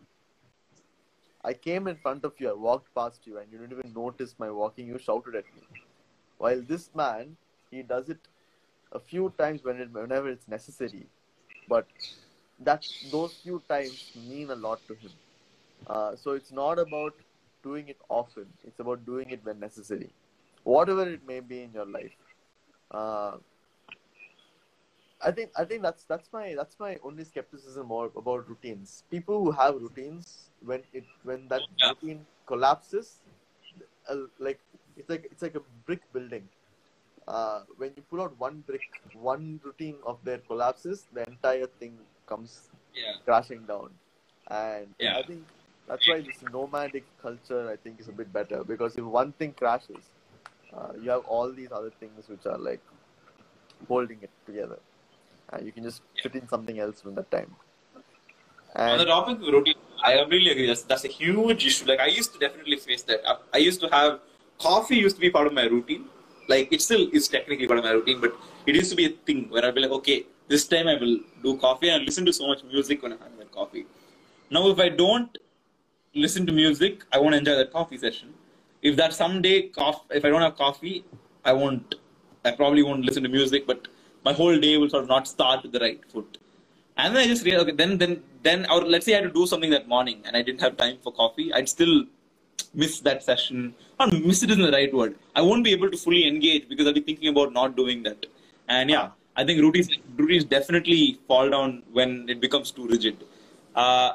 I came in front of you, I walked past you, and you didn't even notice my walking, you shouted at me. While this man, he does it a few times when it, whenever it's necessary. But that, those few times mean a lot to him. Uh, so it's not about doing it often. It's about doing it when necessary. Whatever it may be in your life, uh, I think I think that's that's my that's my only skepticism or about routines. People who have routines, when it when that yeah. routine collapses, uh, like it's like it's like a brick building. Uh, when you pull out one brick, one routine of their collapses, the entire thing comes yeah. crashing down. And yeah. I think that's why this nomadic culture I think is a bit better, because if one thing crashes, uh, you have all these other things which are like holding it together, and uh, you can just fit in something else from that time. And on the topic of routine, I really agree. That's, that's a huge issue. Like, I used to definitely face that. I, I used to have coffee used to be part of my routine. Like, it still is technically part of my routine, but it used to be a thing where I'd be like, okay, this time I will do coffee, and I listen to so much music when I have that coffee. Now, if I don't listen to music, I won't enjoy that coffee session. If that someday, cof- if I don't have coffee, I won't, I probably won't listen to music, but my whole day will sort of not start with the right foot. And then I just realized, okay, then, then, then, or let's say I had to do something that morning and I didn't have time for coffee, I'd still miss that session. Or miss it isn't the right word. I won't be able to fully engage because I'll be thinking about not doing that. And yeah, I think routines, routines definitely fall down when it becomes too rigid. Uh,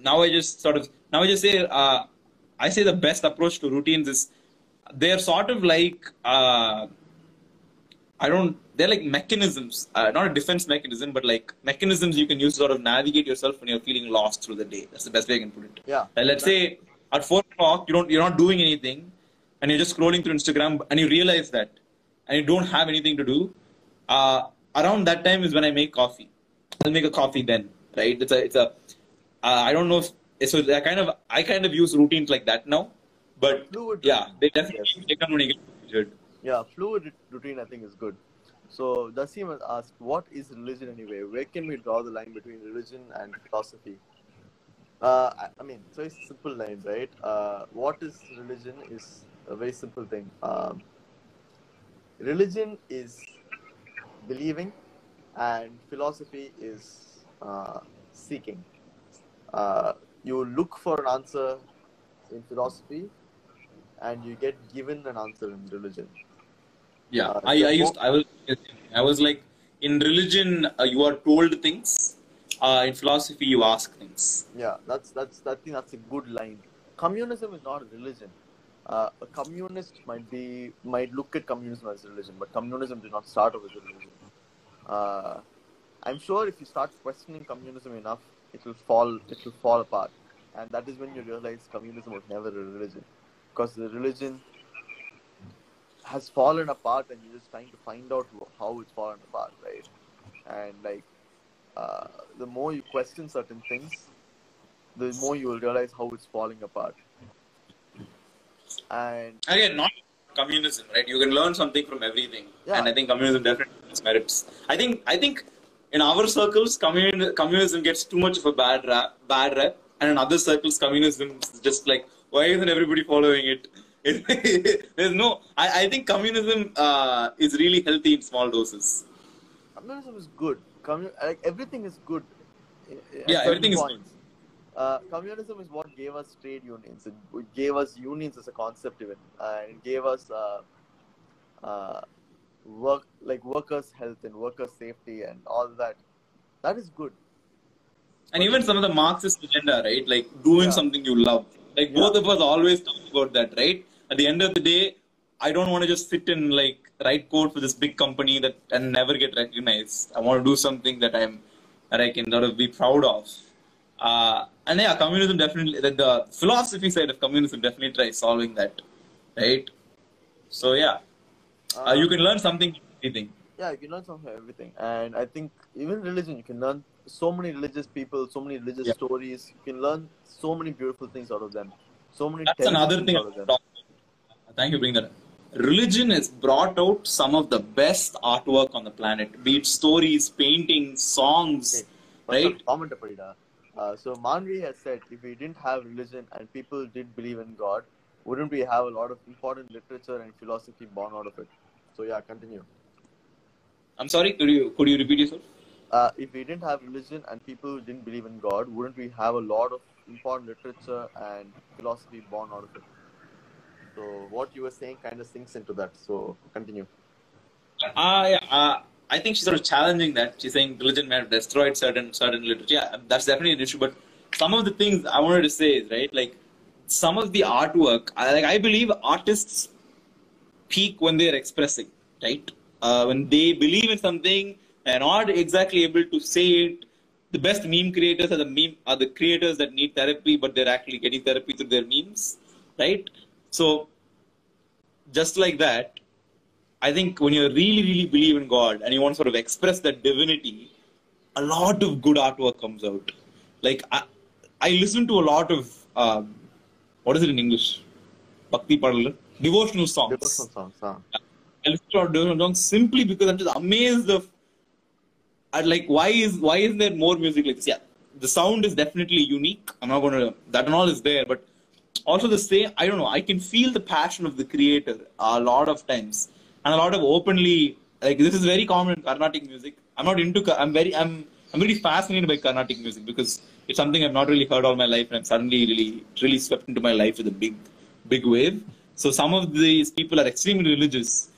now I just sort of, now I just say, uh, I say the best approach to routines is, they're sort of like, uh, I don't, they're like mechanisms, uh, not a defense mechanism, but like mechanisms you can use to sort of navigate yourself when you're feeling lost through the day. That's the best way I can put it. Yeah. Like, let's say at four o'clock, you don't, you're not doing anything and you're just scrolling through Instagram and you realize that and you don't have anything to do. Uh, around that time is when I make coffee. I'll make a coffee then, right? It's a, it's a, uh, I don't know if, so I kind of, I kind of use routines like that now, but fluid yeah, routine. They definitely yes. Take on when you get injured. Yeah, fluid routine I think is good. So Dasim has asked, what is religion anyway? Where can we draw the line between religion and philosophy? Uh, I, I mean, so it's a simple line, right? Uh, what is religion is a very simple thing. Uh, religion is believing and philosophy is uh, seeking. Uh, you look for an answer in philosophy and you get given an answer in religion. Yeah, uh, I, I used, I was, I was like, in religion, uh, you are told things, uh, in philosophy, you ask things. Yeah, that's, that's, I think that's a good line. Communism is not a religion. Uh, a communist might be, might look at communism as a religion, but communism did not start off as a religion. Uh, I'm sure if you start questioning communism enough, it will fall, it will fall apart. And that is when you realize communism was never a religion, because the religion has fallen apart and you're just trying to find out how it's fallen apart, right? And like, uh, the more you question certain things, the more you will realize how it's falling apart. And again, not communism, right? You can learn something from everything. Yeah. And I think communism definitely has merits. I think, I think in our circles, commun- communism gets too much of a bad rap, bad rap. And in other circles, communism is just like, why isn't everybody following it? There's no, I, I think communism uh, is really healthy in small doses. Communism is good. Commun- like everything is good. Yeah, everything is good. Uh, communism is what gave us trade unions. It gave us unions as a concept even. Uh, it gave us uh, uh, work, like workers' health and workers' safety and all that. That is good. And but even some of the Marxist agenda, right? Like doing yeah. something you love. Like both yeah. of us always talk about that, right? At the end of the day, I don't want to just sit and like write code for this big company that and never get recognized. I want to do something that I'm that I can sort of be proud of. Uh, and yeah, communism definitely, the, the philosophy side of communism definitely tries solving that, right? So yeah, uh, uh, you can learn something from everything. Yeah, you can learn something from everything. And I think even religion, you can learn so many religious people, so many religious yeah. stories. You can learn so many beautiful things out of them. So many. That's another thing. Thank you for bringing that up. Religion has brought out some of the best artwork on the planet. Be it stories, paintings, songs, okay. right? Uh, so Manvi has said, if we didn't have religion and people did believe in God, wouldn't we have a lot of important literature and philosophy born out of it? So yeah, continue. I'm sorry, could you could you repeat yourself? Uh, if we didn't have religion and people didn't believe in God, wouldn't we have a lot of important literature and philosophy born out of it? So what you were saying kind of sinks into that. So continue. Uh, yeah, uh, I think she's sort of challenging that. She's saying religion may have destroyed certain certain literature. Yeah, that's definitely an issue. But some of the things I wanted to say is, right, like some of the artwork, I, like I believe artists peak when they're expressing, right? Uh, when they believe in something, and aren't exactly able to say it. The best meme creators are the meme are the creators that need therapy, but they're actually getting therapy through their memes, right? So just like that, I think when you really, really believe in God and you want to sort of express that divinity, a lot of good artwork comes out. Like, I, I listen to a lot of, um, what is it in English? Bhakti Padal, devotional songs. Devotional songs, huh? I listen to a lot of devotional songs simply because I'm just amazed of, I like, why is, why isn't there more music like this? Yeah, the sound is definitely unique. I'm not going to, that and all is there, but also the same, I don't know, I can feel the passion of the creator a lot of times. And a lot of openly, like, this is very common in Carnatic music. I'm not into, I'm very, I'm, I'm really fascinated by Carnatic music because it's something I've not really heard all my life, and I'm suddenly really, really swept into my life with a big, big wave. So some of these people are extremely religious.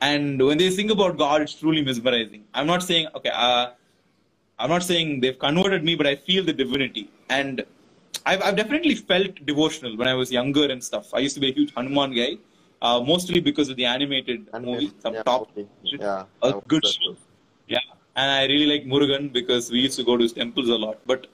And when they think about God, it's truly mesmerizing. I'm not saying, okay, uh, I'm not saying they've converted me, but I feel the divinity. And I've, I've definitely felt devotional when I was younger and stuff. I used to be a huge Hanuman guy. Uh, mostly because of the animated, animated movie, some yeah, top okay. shit, yeah, a good show. Yeah, and I really like Murugan because we used to go to his temples a lot. But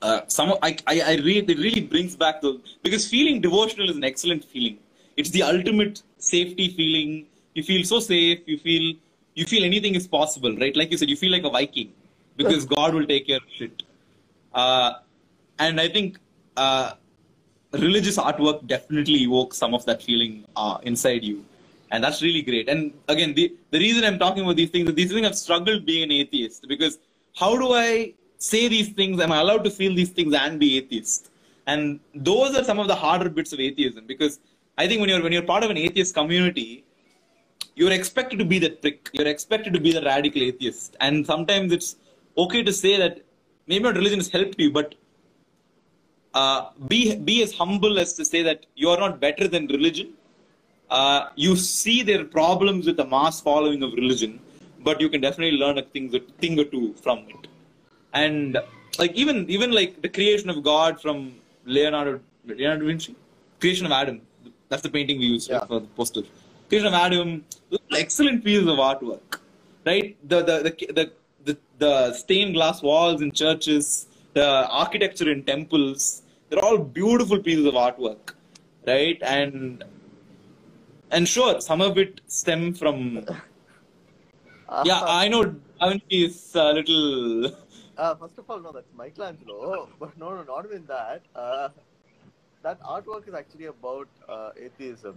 uh, some, I, I, I really, it really brings back the, because feeling devotional is an excellent feeling. It's the ultimate safety feeling. You feel so safe. You feel, you feel anything is possible, right? Like you said, you feel like a Viking because God will take care of shit. Uh, and I think. Uh, Religious artwork definitely evokes some of that feeling uh, inside you. And that's really great. And again, the, the reason I'm talking about these things is these things I've struggled being an atheist. Because how do I say these things? Am I allowed to feel these things and be atheist? And those are some of the harder bits of atheism. Because I think when you're, when you're part of an atheist community, you're expected to be that prick. You're expected to be the radical atheist. And sometimes it's okay to say that maybe not religion has helped you, but Uh, be be as humble as to say that you are not better than religion. Uh, you see their problems with the mass following of religion, but you can definitely learn a thing, a thing or two from it. And like even even like the creation of God from Leonardo Leonardo da Vinci, creation of Adam. That's the painting we use yeah. for the poster. Creation of Adam, excellent pieces of artwork, right? The the the the the, the stained glass walls in churches. The architecture in temples, they're all beautiful pieces of artwork, right? And and sure, some of it stem from... Uh, yeah, I know Da Vinci is a little... Uh, first of all, no, that's Michelangelo. But no, no, not even that. Uh, that artwork is actually about uh, atheism.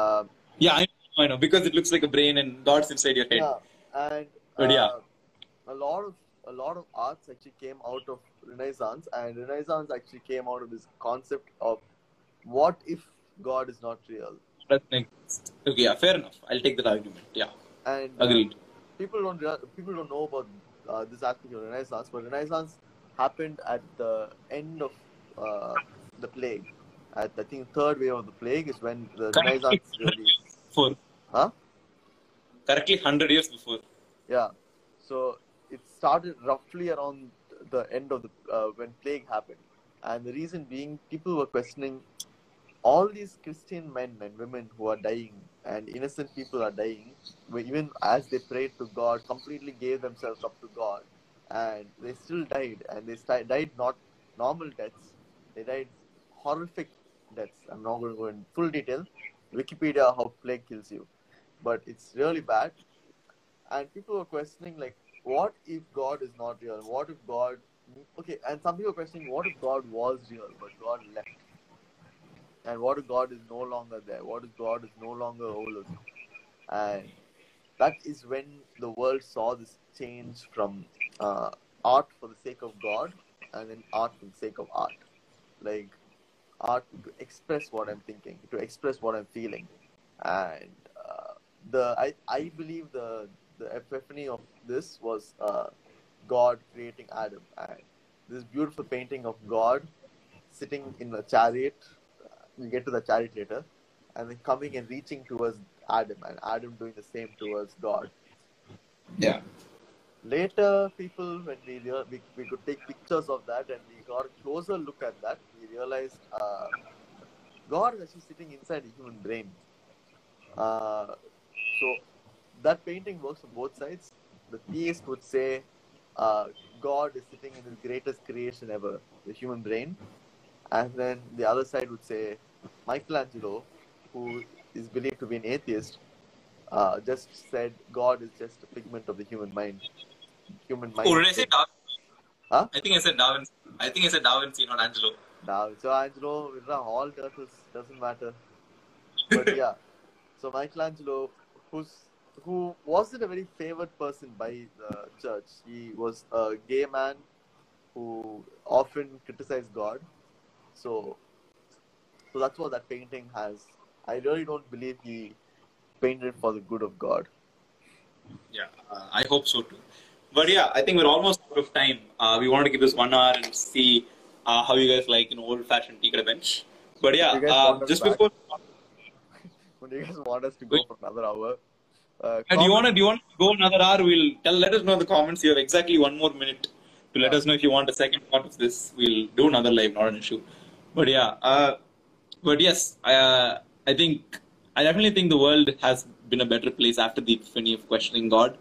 Uh, yeah, I know, I know, because it looks like a brain and thoughts inside your head. Yeah, and but, uh, yeah. a lot of A lot of arts actually came out of Renaissance, and Renaissance actually came out of this concept of what if God is not real? That's next. Okay, yeah, fair enough. I'll take that argument. Yeah, and agreed. Uh, people don't people don't know about uh, this aspect of Renaissance, but Renaissance happened at the end of uh, the plague. At I think third wave of the plague is when the Correctly Renaissance really. Before. Huh? Correctly hundred years before. Yeah. So. It started roughly around the end of the, uh, when plague happened. And the reason being, people were questioning all these Christian men and women who are dying, and innocent people are dying, even as they prayed to God, completely gave themselves up to God. And they still died. And they died not normal deaths. They died horrific deaths. I'm not going to go in full detail. Wikipedia, how plague kills you. But it's really bad. And people were questioning, like, what if God is not real? What if God... Okay, and some people are questioning, what if God was real, but God left? And what if God is no longer there? What if God is no longer holy? And that is when the world saw this change from uh, art for the sake of God, and then art for the sake of art. Like, art to express what I'm thinking, to express what I'm feeling. And uh, the I, I believe the... the epiphany of this was uh, God creating Adam, and this beautiful painting of God sitting in a chariot, we'll get to the chariot later, and then coming and reaching towards Adam, and Adam doing the same towards God. Yeah. Later, people, when we, we, we could take pictures of that and we got a closer look at that, we realized uh, God is actually sitting inside the human brain. Uh, so, that painting works on both sides. The theist would say uh, God is sitting in his greatest creation ever, the human brain. And then the other side would say Michelangelo, who is believed to be an atheist, uh, just said God is just a figment of the human mind. Human mind. Oh, did I say Darwin? Huh? I think I said Darwin. I think I said Darwin, see, not Angelo. Darwin. So Angelo, all turtles, doesn't matter. But yeah, so Michelangelo, who's who wasn't a very favored person by the church. He was a gay man who often criticized God. So, so that's what that painting has. I really don't believe he painted for the good of God. Yeah, uh, I hope so too. But yeah, I think we're almost out of time. Uh, we wanted to give this one hour and see uh, how you guys like an old-fashioned Teak at a Bench. But yeah, uh, just back. before... When you guys want us to go for another hour... Uh, do you want to do you want to go another hour? We'll tell. Let us know in the comments. You have exactly one more minute to let us know if you want a second part of this. We'll do another live, not an issue. But yeah, uh, but yes, uh, I think I definitely think the world has been a better place after the epiphany of questioning God,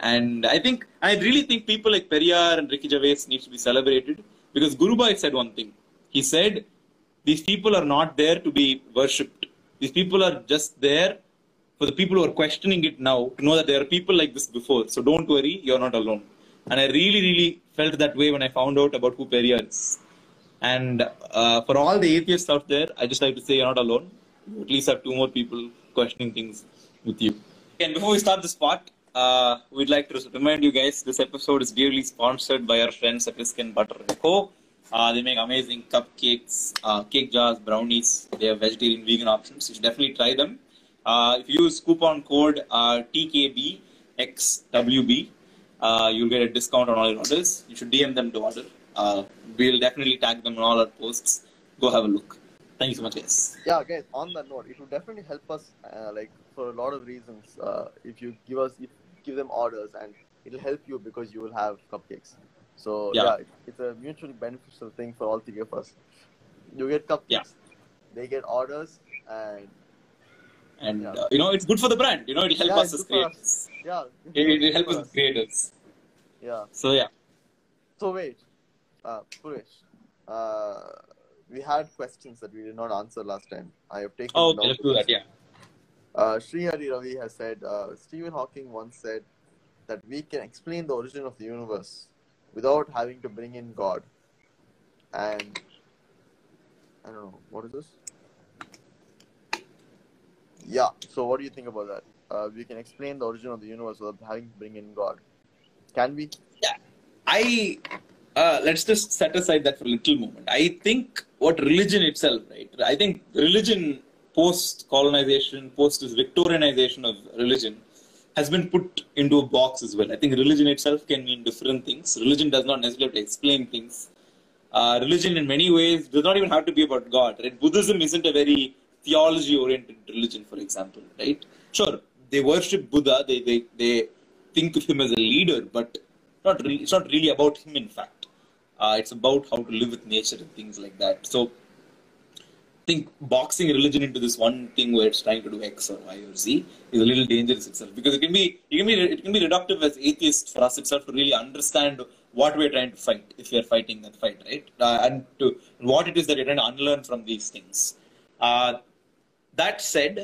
and I think I really think people like Periyar and Ricky Gervais needs to be celebrated because Gurubai said one thing. He said, "These people are not there to be worshipped. These people are just there." For the people who are questioning it now, to know that there are people like this before. So don't worry, you're not alone. And I really, really felt that way when I found out about who Periyar is. And uh, for all the atheists out there, I just like to say you're not alone. You at least have two more people questioning things with you. And before we start this part, uh, we'd like to remind you guys, this episode is dearly sponsored by our friends at Satriskan Butter Co. Uh, they make amazing cupcakes, uh, cake jars, brownies. They have vegetarian, vegan options. You should definitely try them. Uh, if you use coupon code uh, T K B X W B, uh, you'll get a discount on all your orders. You should D M them to order. Uh, we'll definitely tag them in all our posts. Go have a look. Thank you so much, guys. Yeah, guys, on that note, it will definitely help us uh, like for a lot of reasons. Uh, if you give us, if give them orders, and it'll help you because you will have cupcakes. So yeah, yeah it, it's a mutually beneficial thing for all three of us. You get cupcakes, yeah. They get orders, and And, yeah. uh, you know, it's good for the brand. You know, it'll help yeah, us as creators. Us. Yeah. It'll, it'll help us as creators. Yeah. So, yeah. So, wait. Uh, Puresh, uh, we had questions that we did not answer last time. I have taken... Oh, okay. Let's do that, yeah. Uh, Srihari Ravi has said, uh, Stephen Hawking once said that we can explain the origin of the universe without having to bring in God. And, I don't know, what is this? Yeah, so what do you think about that? Uh, we can explain the origin of the universe without having to bring in God. Can we? Yeah. I, uh, let's just set aside that for a little moment. I think what religion itself, right? I think religion post-colonization, post-Victorianization of religion has been put into a box as well. I think religion itself can mean different things. Religion does not necessarily have to explain things. Uh, religion in many ways does not even have to be about God, right? Buddhism isn't a very... theology-oriented religion, for example, right? Sure, they worship Buddha, they, they, they think of him as a leader, but not really, it's not really about him, in fact. Uh, it's about how to live with nature and things like that. So, I think boxing religion into this one thing where it's trying to do X or Y or Z is a little dangerous itself, because it can be, it can be, it can be reductive as atheists for us itself to really understand what we're trying to fight, if we're fighting that fight, right? Uh, and to, what it is that you're trying to unlearn from these things. Uh, That said,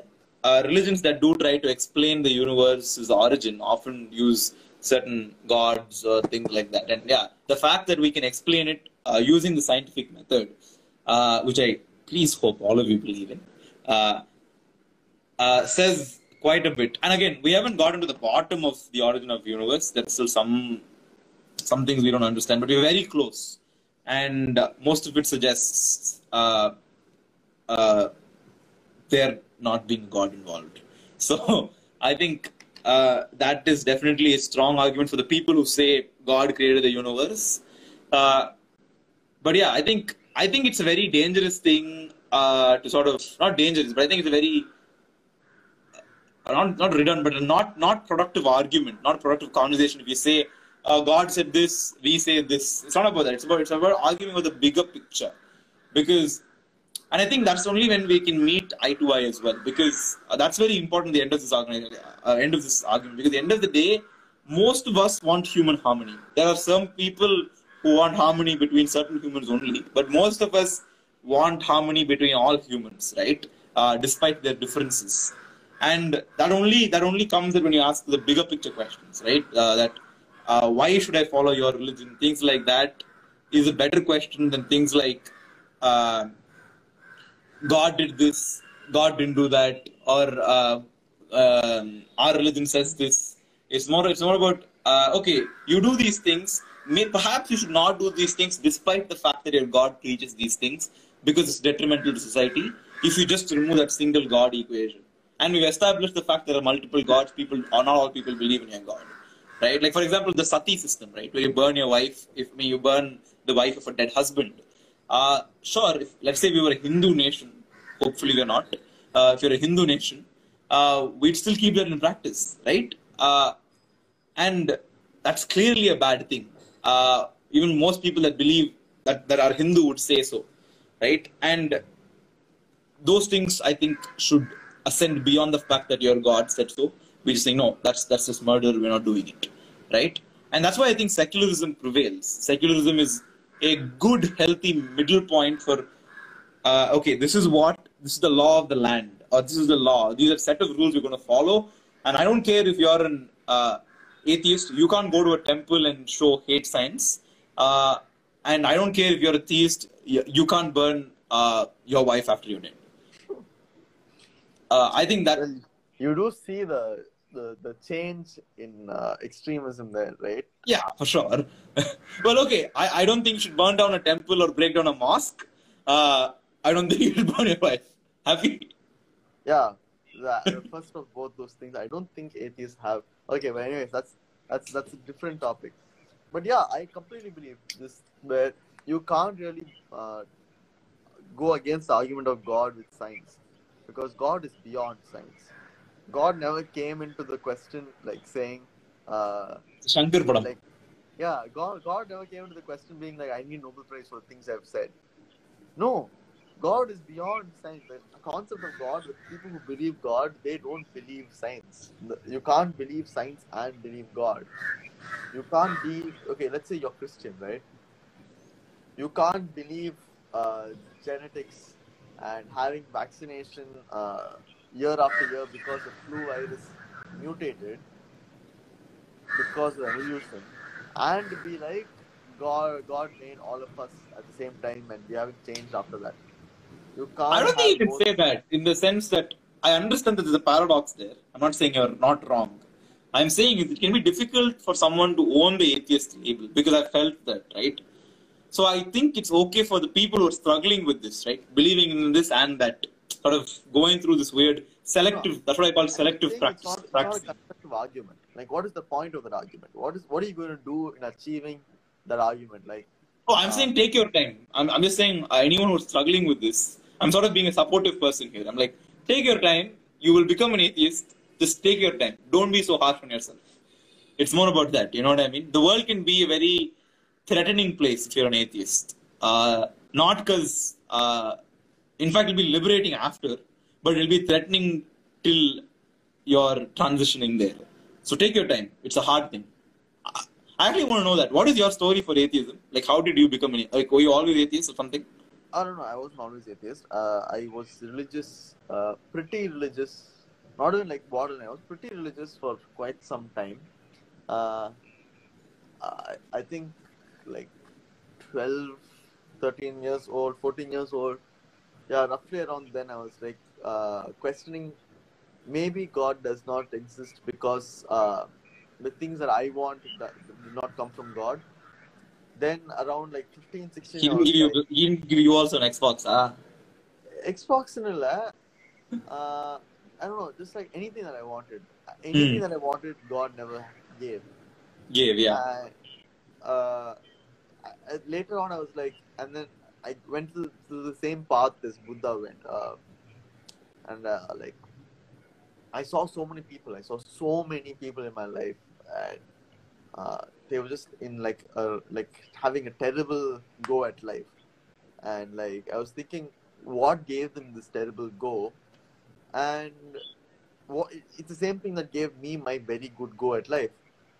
uh, religions that do try to explain the universe's origin often use certain gods or things like that. And yeah, the fact that we can explain it uh, using the scientific method, uh, which I please hope all of you believe in, uh, uh, says quite a bit. And again, we haven't gotten to the bottom of the origin of the universe. There's still some, some things we don't understand, but we're very close. And uh, most of it suggests... Uh, uh, They're not being God involved. So I think uh, that is definitely a strong argument for the people who say God created the universe. Uh, but yeah, I think I think it's a very dangerous thing uh, to sort of, not dangerous, but I think it's a very, uh, not, not redundant, but a not, not productive argument, not productive conversation. If you say, uh, God said this, we say this. It's not about that. It's about, it's about arguing over the bigger picture. Because... And I think that's only when we can meet eye to eye as well, because that's very important at the end of this argument. Uh, end of this argument, because at the end of the day, most of us want human harmony. There are some people who want harmony between certain humans only, but most of us want harmony between all humans, right? uh, despite their differences. And that only that only comes when you ask the bigger picture questions, right? Uh, that uh, why should I follow your religion? Things like that is a better question than things like uh, God did this, God didn't do that, or uh, um, our religion says this. It's more it's more about uh, okay, you do these things. May, perhaps you should not do these things, despite the fact that your God preaches these things, because it's detrimental to society. If you just remove that single God equation. And we've established the fact there are multiple gods. People, or not all people, believe in your god, right? Like, for example, the sati system, right, where you burn your wife. If I mean, you burn the wife of a dead husband, uh, sure. If let's say we were a Hindu nation, hopefully we're not. Uh, if you're a Hindu nation, uh, we'd still keep that in practice, right? Uh, and that's clearly a bad thing. Uh, even most people that believe that that are Hindu would say so, right? And those things, I think, should ascend beyond the fact that your God said so. We just think, no, that's that's just murder. We're not doing it, right? And that's why I think secularism prevails. Secularism is a good, healthy middle point for uh, okay, this is what this is the law of the land, or this is the law. These are set of rules we're going to follow. And I don't care if you're an uh, atheist. You can't go to a temple and show hate signs. Uh, and I don't care if you're a theist. You can't burn uh, your wife after you did. Uh, I think that well, you do see the the, the change in uh, extremism there, right? Yeah, for sure. Well, okay, I, I don't think you should burn down a temple or break down a mosque. Uh, I don't think you should burn your wife. Happy? Yeah, the first of both those things. I don't think atheists have. Okay, but anyways, that's that's that's a different topic. But yeah, I completely believe this. Where you can't really uh, go against the argument of God with science. Because God is beyond science. God never came into the question like saying, uh, Shankar Padam. Like, yeah, God, God never came into the question being like, I need Nobel Prize for the things I've said. No, God is beyond science. The concept of God, the people who believe God, they don't believe science. You can't believe science and believe God. You can't be, okay, let's say you're Christian, right? You can't believe uh, genetics and having vaccination uh, year after year because the flu virus mutated because of the evolution, and be like God, God made all of us at the same time, and we haven't changed after that. You can't. I don't think you can say that in the sense that I understand that there's a paradox there. I'm not saying you're not wrong. I'm saying it can be difficult for someone to own the atheist label because I felt that, right? So I think it's okay for the people who are struggling with this, right? Believing in this and that, sort of going through this weird selective. No, that's what I call selective practice. It's not, practice. It's not a constructive argument. Like, what is the point of that argument? What is what are you going to do in achieving that argument? Like, oh, I'm uh, saying take your time. I'm I'm just saying uh, anyone who's struggling with this, I'm sort of being a supportive person here. I'm like, take your time. You will become an atheist. Just take your time. Don't be so harsh on yourself. It's more about that. You know what I mean? The world can be a very threatening place if you're an atheist. Uh, not because, uh, in fact, it'll be liberating after, but it'll be threatening till you're transitioning there. So take your time. It's a hard thing. I actually want to know that. What is your story for atheism? Like, how did you become an atheist? Like, were you always atheist or something? I don't know. I wasn't always atheist. Uh, I was religious, uh, pretty religious. Not even like borderline. I was pretty religious for quite some time. Uh, I, I think like twelve, thirteen years old, fourteen years old, yeah, roughly around then I was like uh, questioning maybe God does not exist because uh, the things that I want that did not come from God. Then around like fifteen, sixteen he didn't give you, like, he didn't give you also an Xbox, ah? Xbox in a lab, uh, I don't know, just like anything that I wanted. Anything mm. that I wanted, God never gave. Gave, yeah. Uh, uh, Later on, I was like, and then I went to, to the same path this Buddha went, uh, and uh, like, I saw so many people. I saw so many people in my life, and uh, they were just in like, a, like having a terrible go at life, and like I was thinking, what gave them this terrible go, and what, it's the same thing that gave me my very good go at life.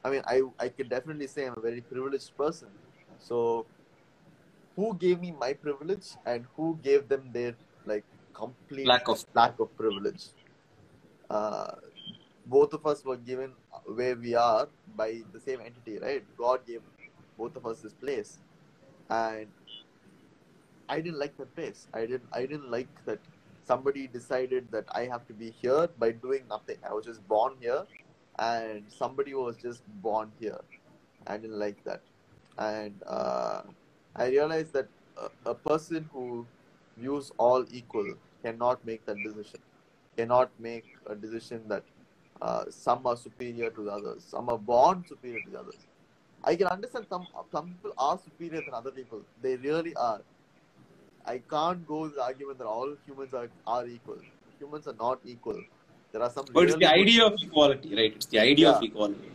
I mean, I I could definitely say I'm a very privileged person. So, who gave me my privilege and who gave them their like complete lack of lack of privilege. Uh, both of us were given where we are by the same entity, right? God gave both of us this place, and I didn't like that place. I didn't. I didn't like that somebody decided that I have to be here by doing nothing. I was just born here, and somebody was just born here. I didn't like that, and uh, I realized that a, a person who views all equal cannot make that decision. Cannot make a decision that uh, some are superior to the others. Some are born superior to the others. I can understand some some people are superior than other people. They really are. I can't go with the argument that all humans are, are equal. Humans are not equal. There are some. But really it's the idea of equality, right? It's the idea yeah. of equality.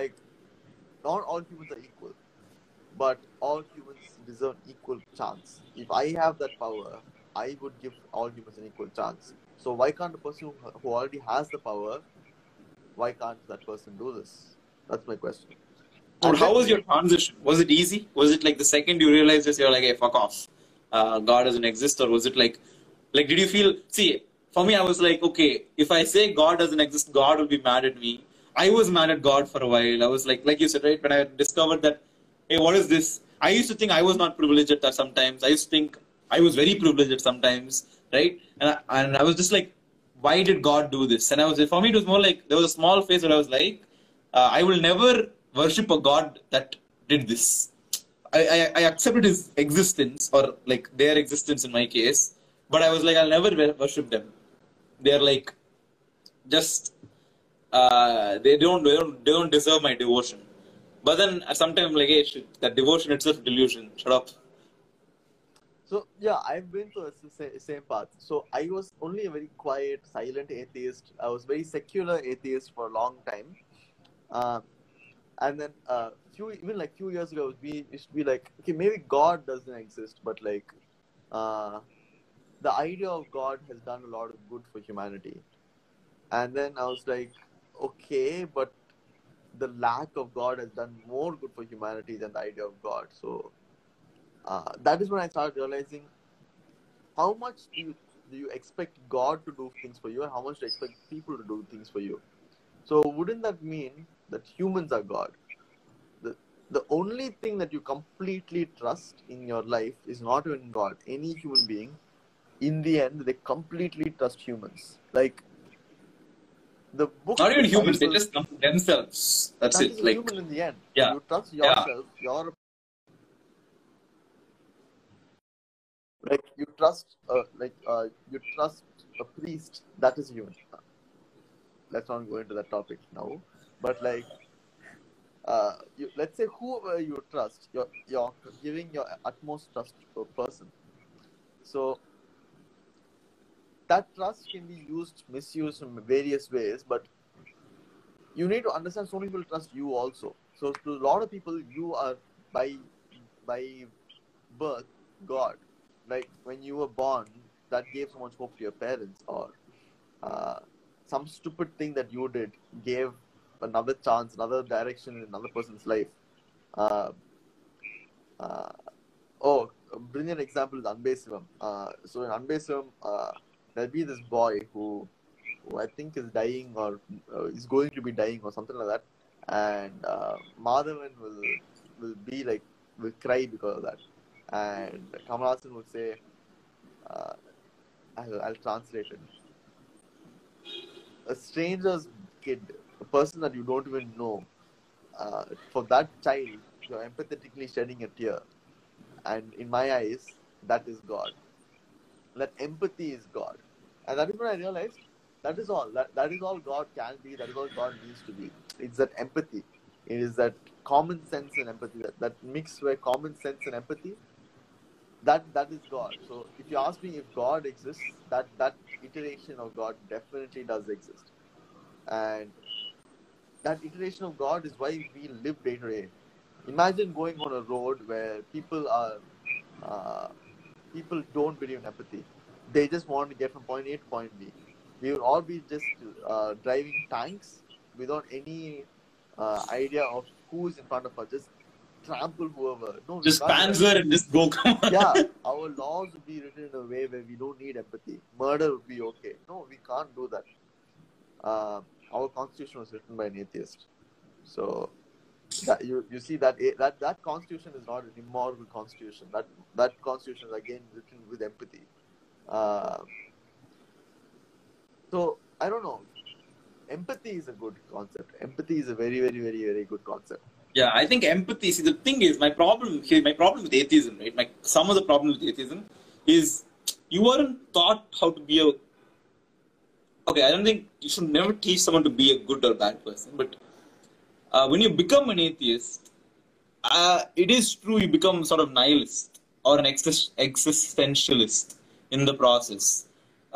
Like, not all humans are equal, but all humans deserve equal chance. If I have that power, I would give all humans an equal chance. So why can't a person who already has the power, why can't that person do this? That's my question. Dude, how was your transition? Was it easy? Was it like the second you realized this, you're like, hey, fuck off. Uh, God doesn't exist? Or was it like, like, did you feel, see, for me, I was like, okay, if I say God doesn't exist, God will be mad at me. I was mad at God for a while. I was like, like you said, right? When I discovered that, hey, what is this? I used to think I was not privileged at that sometimes. I used to think I was very privileged at sometimes, right? And I, and I was just like, why did God do this? And I was, for me, it was more like, there was a small phase where I was like, uh, I will never worship a God that did this. I, I I accepted his existence, or like their existence in my case, but I was like, I'll never worship them. They're like just uh, they don't they don't they don't deserve my devotion. But then at some time I'm like, hey, shit, that devotion itself is delusion. Shut up. So yeah, I've been through the same path. So I was only a very quiet, silent atheist. I was very secular atheist for a long time. Uh, And then uh, few even like few years ago, we used to be like, okay, maybe God doesn't exist, but like uh, the idea of God has done a lot of good for humanity. And then I was like, okay, but the lack of God has done more good for humanity than the idea of God. So uh, that is when I started realizing how much do you, do you expect God to do things for you, and how much do you expect people to do things for you. So wouldn't that mean that humans are God? The the only thing that you completely trust in your life is not even God. Any human being, in the end, they completely trust humans. Like, the book... Not even humans, they just come themselves. That's it. Like, human in the end. Yeah. You trust yourself. Yeah. Your, like, you trust, uh, like, uh, you trust a priest. That is human. Let's not go into that topic now. But like, uh, you, let's say whoever you trust, you're, you're giving your utmost trust to a person. So that trust can be used, misused in various ways, but you need to understand so many people trust you also. So to a lot of people, you are by, by birth, God. Like when you were born, that gave so much hope to your parents, or uh, some stupid thing that you did gave another chance, another direction in another person's life. Uh, uh, oh, a brilliant example is Anbe Sivam. Uh, so in Anbe Sivam, uh, there'll be this boy who, who I think is dying or uh, is going to be dying or something like that. And uh, Madhavan will will be like, will cry because of that. And Kamalasan would say, uh, I'll, I'll translate it. A stranger's kid, a person that you don't even know, uh, for that child, you're empathetically shedding a tear. And in my eyes, that is God. That empathy is God. And that is when I realized, that is all. That, that is all God can be. That is all God needs to be. It's that empathy. It is that common sense and empathy. That, that mix where common sense and empathy, that that is God. So if you ask me if God exists, that, that iteration of God definitely does exist. And that iteration of God is why we live day to day. Imagine going on a road where people are, uh, people don't believe in empathy. They just want to get from point A to point B. We will all be just uh, driving tanks without any uh, idea of who is in front of us. Just trample whoever. No, just panzer and just go. Yeah, our laws would be written in a way where we don't need empathy. Murder would be okay. No, we can't do that. Uh, our constitution was written by an atheist. So that, you you see that that that constitution is not an immoral constitution. That that constitution is again written with empathy. Uh, so I don't know. Empathy is a good concept. Empathy is a very, very, very, very good concept. Yeah, I think empathy. See, the thing is, my problem here, my problem with atheism, right? My some of the problem with atheism is you weren't taught how to be a. Okay, I don't think you should never teach someone to be a good or bad person, but uh, when you become an atheist, uh, it is true you become sort of nihilist or an exist- existentialist in the process.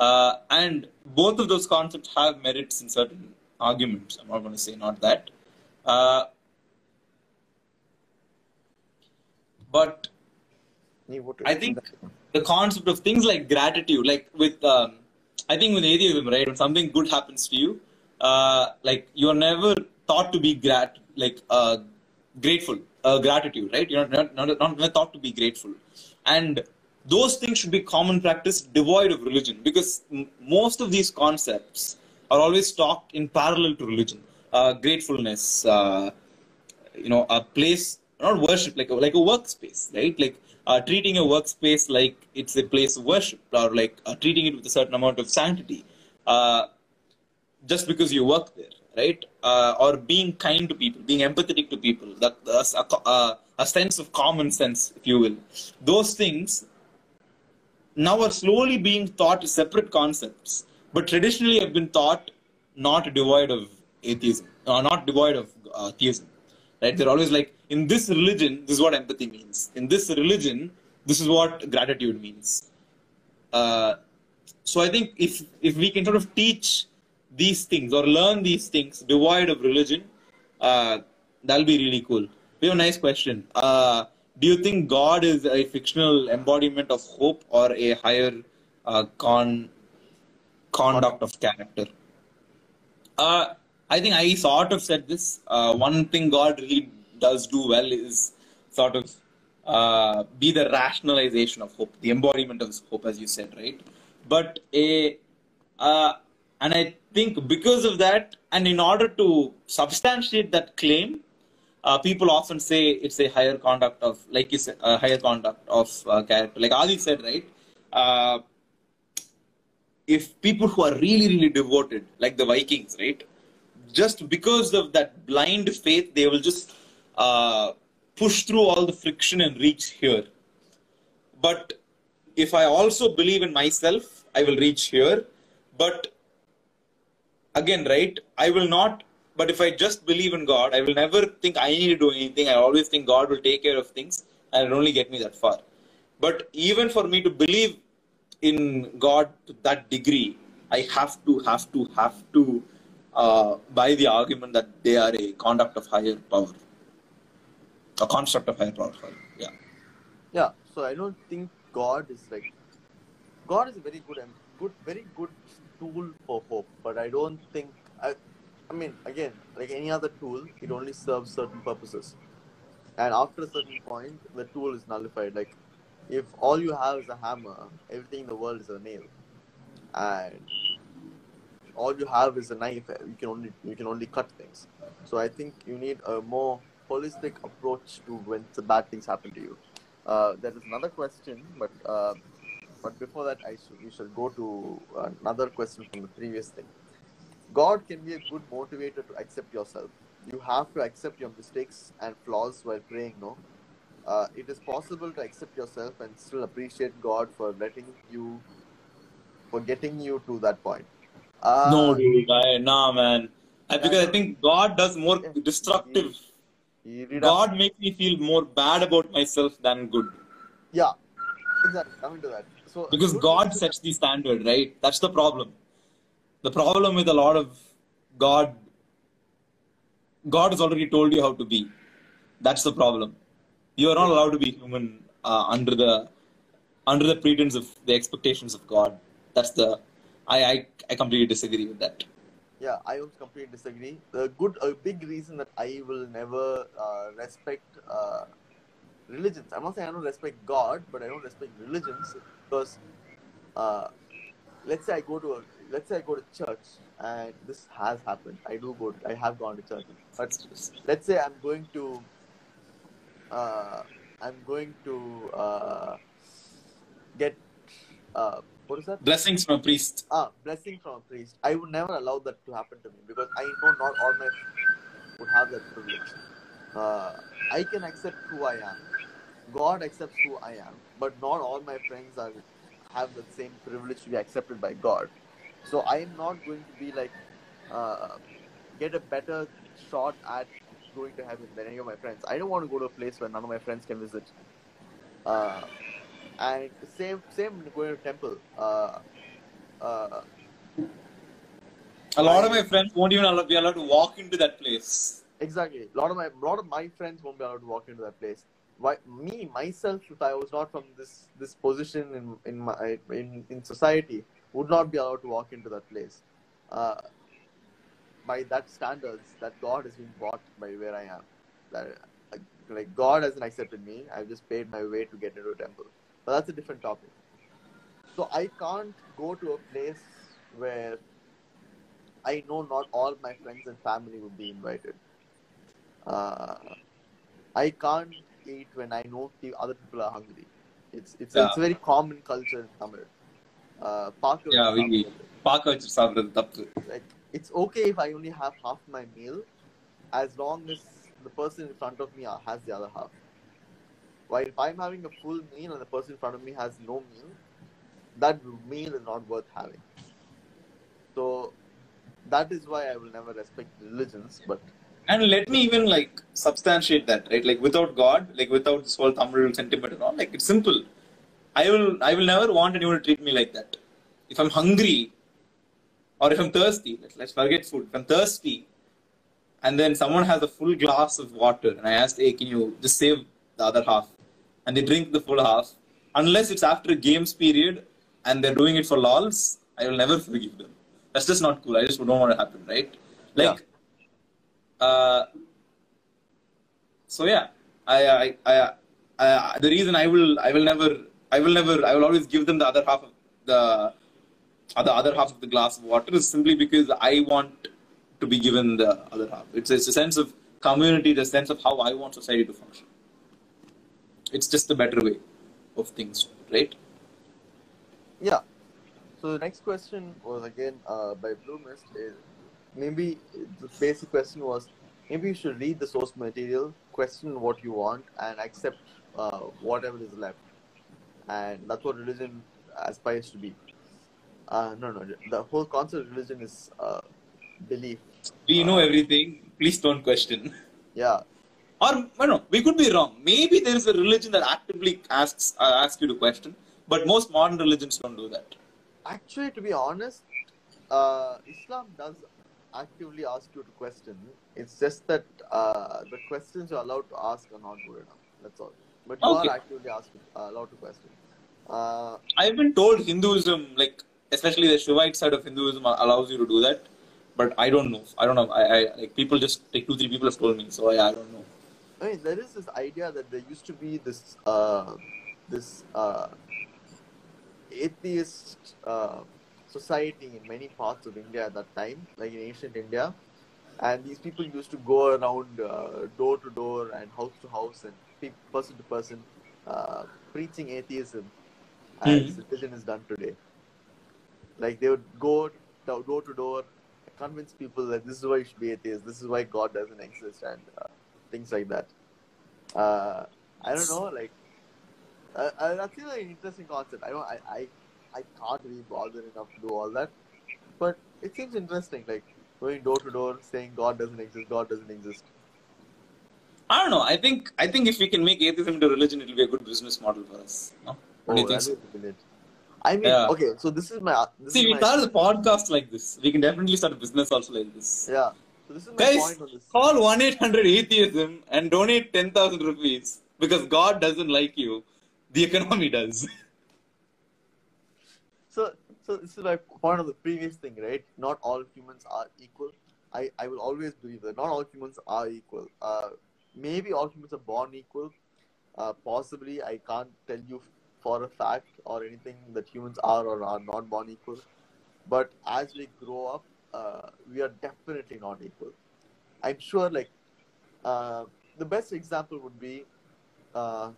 Uh, and both of those concepts have merits in certain arguments. I'm not going to say not that. Uh, but I think the concept of things like gratitude, like with, um, I think with atheism, right, when something good happens to you, uh, like you're never taught to be grat, like uh, grateful, uh, gratitude, right? You're not, not, not, not taught to be grateful. And those things should be common practice, devoid of religion, because m- most of these concepts are always taught in parallel to religion. Uh, gratefulness, uh, you know, a place, not worship, like a, like a workspace, right? Like uh, treating a workspace like it's a place of worship, or like uh, treating it with a certain amount of sanctity, uh, just because you work there, right? Uh, or being kind to people, being empathetic to people, that a, a, a sense of common sense, if you will. Those things now are slowly being taught separate concepts, but traditionally have been taught not devoid of atheism, or not devoid of uh, theism, right? They're always like, in this religion, this is what empathy means. In this religion, this is what gratitude means. Uh, so I think if if we can sort of teach these things or learn these things devoid of religion, uh, that'll be really cool. We have a nice question. Uh, Do you think God is a fictional embodiment of hope or a higher uh, con conduct of character? Uh, I think I sort of said this. Uh, one thing God really does do well is sort of uh, be the rationalization of hope, the embodiment of hope, as you said, right? But a uh, and I think because of that, and in order to substantiate that claim, Uh, people often say it's a higher conduct of, like you said, a higher conduct of uh, character. Like Adi said, right? Uh, if people who are really, really devoted, like the Vikings, right? Just because of that blind faith, they will just uh, push through all the friction and reach here. But if I also believe in myself, I will reach here. But again, right? I will not... But if I just believe in God, I will never think I need to do anything. I always think God will take care of things and it'll only get me that far. But even for me to believe in God to that degree, I have to, have to, have to uh, buy the argument that they are a conduct of higher power. A construct of higher power. Yeah. Yeah. So I don't think God is like... God is a very good, good, very good tool for hope. But I don't think... I, I mean, again, like any other tool, it only serves certain purposes. And after a certain point, the tool is nullified. Like, if all you have is a hammer, everything in the world is a nail. And all you have is a knife, you can only you can only cut things. So I think you need a more holistic approach to when the bad things happen to you. Uh, there is another question, but uh, but before that, I should, we shall go to another question from the previous thing. God can be a good motivator to accept yourself. You have to accept your mistakes and flaws while praying, no? Uh, it is possible to accept yourself and still appreciate God for letting you, for getting you to that point. Uh, no, dude, I, nah, man. I, because I think God does more yeah, destructive. He, he God up. makes me feel more bad about myself than good. Yeah, exactly. Coming to that. So, because God sets the standard, right? That's the problem. The problem with a lot of God, God has already told you how to be. That's the problem. You are not allowed to be human uh, under the under the pretense of the expectations of God. That's the I I, I completely disagree with that. Yeah, I also completely disagree. The good, a big reason that I will never uh, respect uh, religions. I'm not saying I don't respect God, but I don't respect religions because, uh, let's say I go to a, let's say I go to church, and this has happened. I do go, to, I have gone to church, but let's say I'm going to, uh, I'm going to uh, get. Uh, What is that? Blessings from a priest. Ah, blessing from a priest. I would never allow that to happen to me because I know not all my friends would have that privilege. Uh, I can accept who I am. God accepts who I am, but not all my friends are have the same privilege to be accepted by God. So I am not going to be like uh, get a better shot at going to heaven than any of my friends. I don't want to go to a place where none of my friends can visit. Uh, And same, same going to temple. Uh, uh, a lot I, of my friends won't even allow, be allowed to walk into that place. Exactly. A lot of my, lot of my friends won't be allowed to walk into that place. Why, me, myself, if I was not from this this position in in my in, in society, would not be allowed to walk into that place. Uh, by that standards, that God has been brought by where I am. That like God hasn't accepted me. I've just paid my way to get into a temple. But that's a different topic. So I can't go to a place where I know not all my friends and family will be invited. Uh, I can't eat when I know the other people are hungry. It's it's, yeah. It's a very common culture in Tamil. Uh, yeah, we like, it's okay if I only have half my meal as long as the person in front of me has the other half. While if I'm having a full meal and the person in front of me has no meal, that meal is not worth having. So that is why I will never respect religions. But and let me even like substantiate that, right? Like without God, like without this whole Tamil sentiment and all, like it's simple. I will I will never want anyone to treat me like that. If I'm hungry or if I'm thirsty, let's, let's forget food. If I'm thirsty and then someone has a full glass of water and I asked, hey, can you just save the other half? And they drink the full half. Unless it's after a games period and they're doing it for lols, I will never forgive them. That's just not cool. I just don't want it to happen, right? Like, yeah. Uh, so yeah, I, I, I, I, the reason I will, I will never, I will never, I will always give them the other half of the, the other half of the glass of water is simply because I want to be given the other half. It's, it's a sense of community, the sense of how I want society to function. It's just the better way of things, right? Yeah. So the next question was again uh, by Blue Mist. Is maybe the basic question was maybe you should read the source material, question what you want, and accept uh, whatever is left. And that's what religion aspires to be. Uh, no, no. The whole concept of religion is uh, belief. We know uh, everything. Please don't question. Yeah. Or, I don't know, we could be wrong. Maybe there is a religion that actively asks uh, asks you to question, but most modern religions don't do that. Actually, to be honest, uh, Islam does actively ask you to question. It's just that uh, the questions you're allowed to ask are not good enough. That's all. But you okay. are actively asked, uh, allowed to question. Uh, I've been told Hinduism, like especially the Shivaite side of Hinduism, allows you to do that. But I don't know. I don't know. I, I like people just like two, three people have told me, so I, I don't know. I mean, there is this idea that there used to be this uh, this uh, atheist uh, society in many parts of India at that time, like in ancient India, and these people used to go around uh, door to door and house to house and pe person to person, uh, preaching atheism, as mm-hmm. religion is done today. Like they would go to, door to door, convince people that this is why you should be atheist, this is why God doesn't exist, and uh, things like that. Uh, I don't know, like, uh, uh, that's really an interesting concept. I don't, I, I, I can't really bother enough to do all that, but it seems interesting, like, going door to door, saying God doesn't exist, God doesn't exist. I don't know, I think, I think if we can make atheism into religion, it'll be a good business model for us, no? What oh, do you think so? I mean, yeah. Okay, so this is my... This See, is we my... started a podcast like this. We can definitely start a business also like this. Yeah. So this is my Guys, point on this. Call one eight hundred atheism and donate ten thousand rupees because God doesn't like you. The economy does. So, So this is my point of the previous thing, right? Not all humans are equal. I, I will always believe that not all humans are equal. Uh, maybe all humans are born equal. Uh, possibly, I can't tell you for a fact or anything that humans are or are not born equal. But as we grow up, uh, we are definitely not equal. I'm sure, like, uh, the best example would be, uh,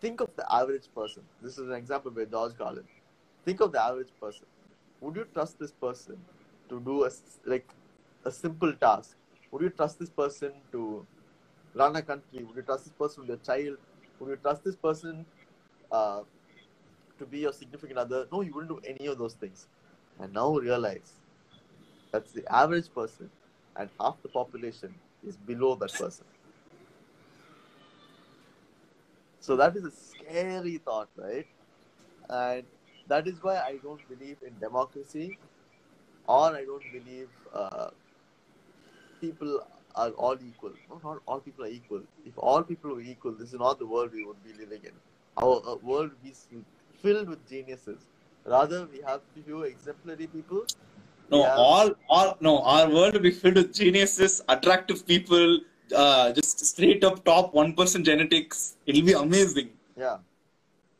think of the average person. This is an example by George Carlin. Think of the average person. Would you trust this person to do a, like, a simple task? Would you trust this person to run a country? Would you trust this person with your child? Would you trust this person uh, to be your significant other? No, you wouldn't do any of those things. And now realize that's the average person and half the population is below that person. So that is a scary thought, right? And that is why I don't believe in democracy, or I don't believe uh, people are all equal. No, not all people are equal. If all people were equal, this is not the world we would be living in. Our uh, world would be filled with geniuses. Rather, we have few exemplary people. No, have... all, all, no, our world will be filled with geniuses, attractive people, uh, just straight up top one percent genetics. It'll be amazing. Yeah.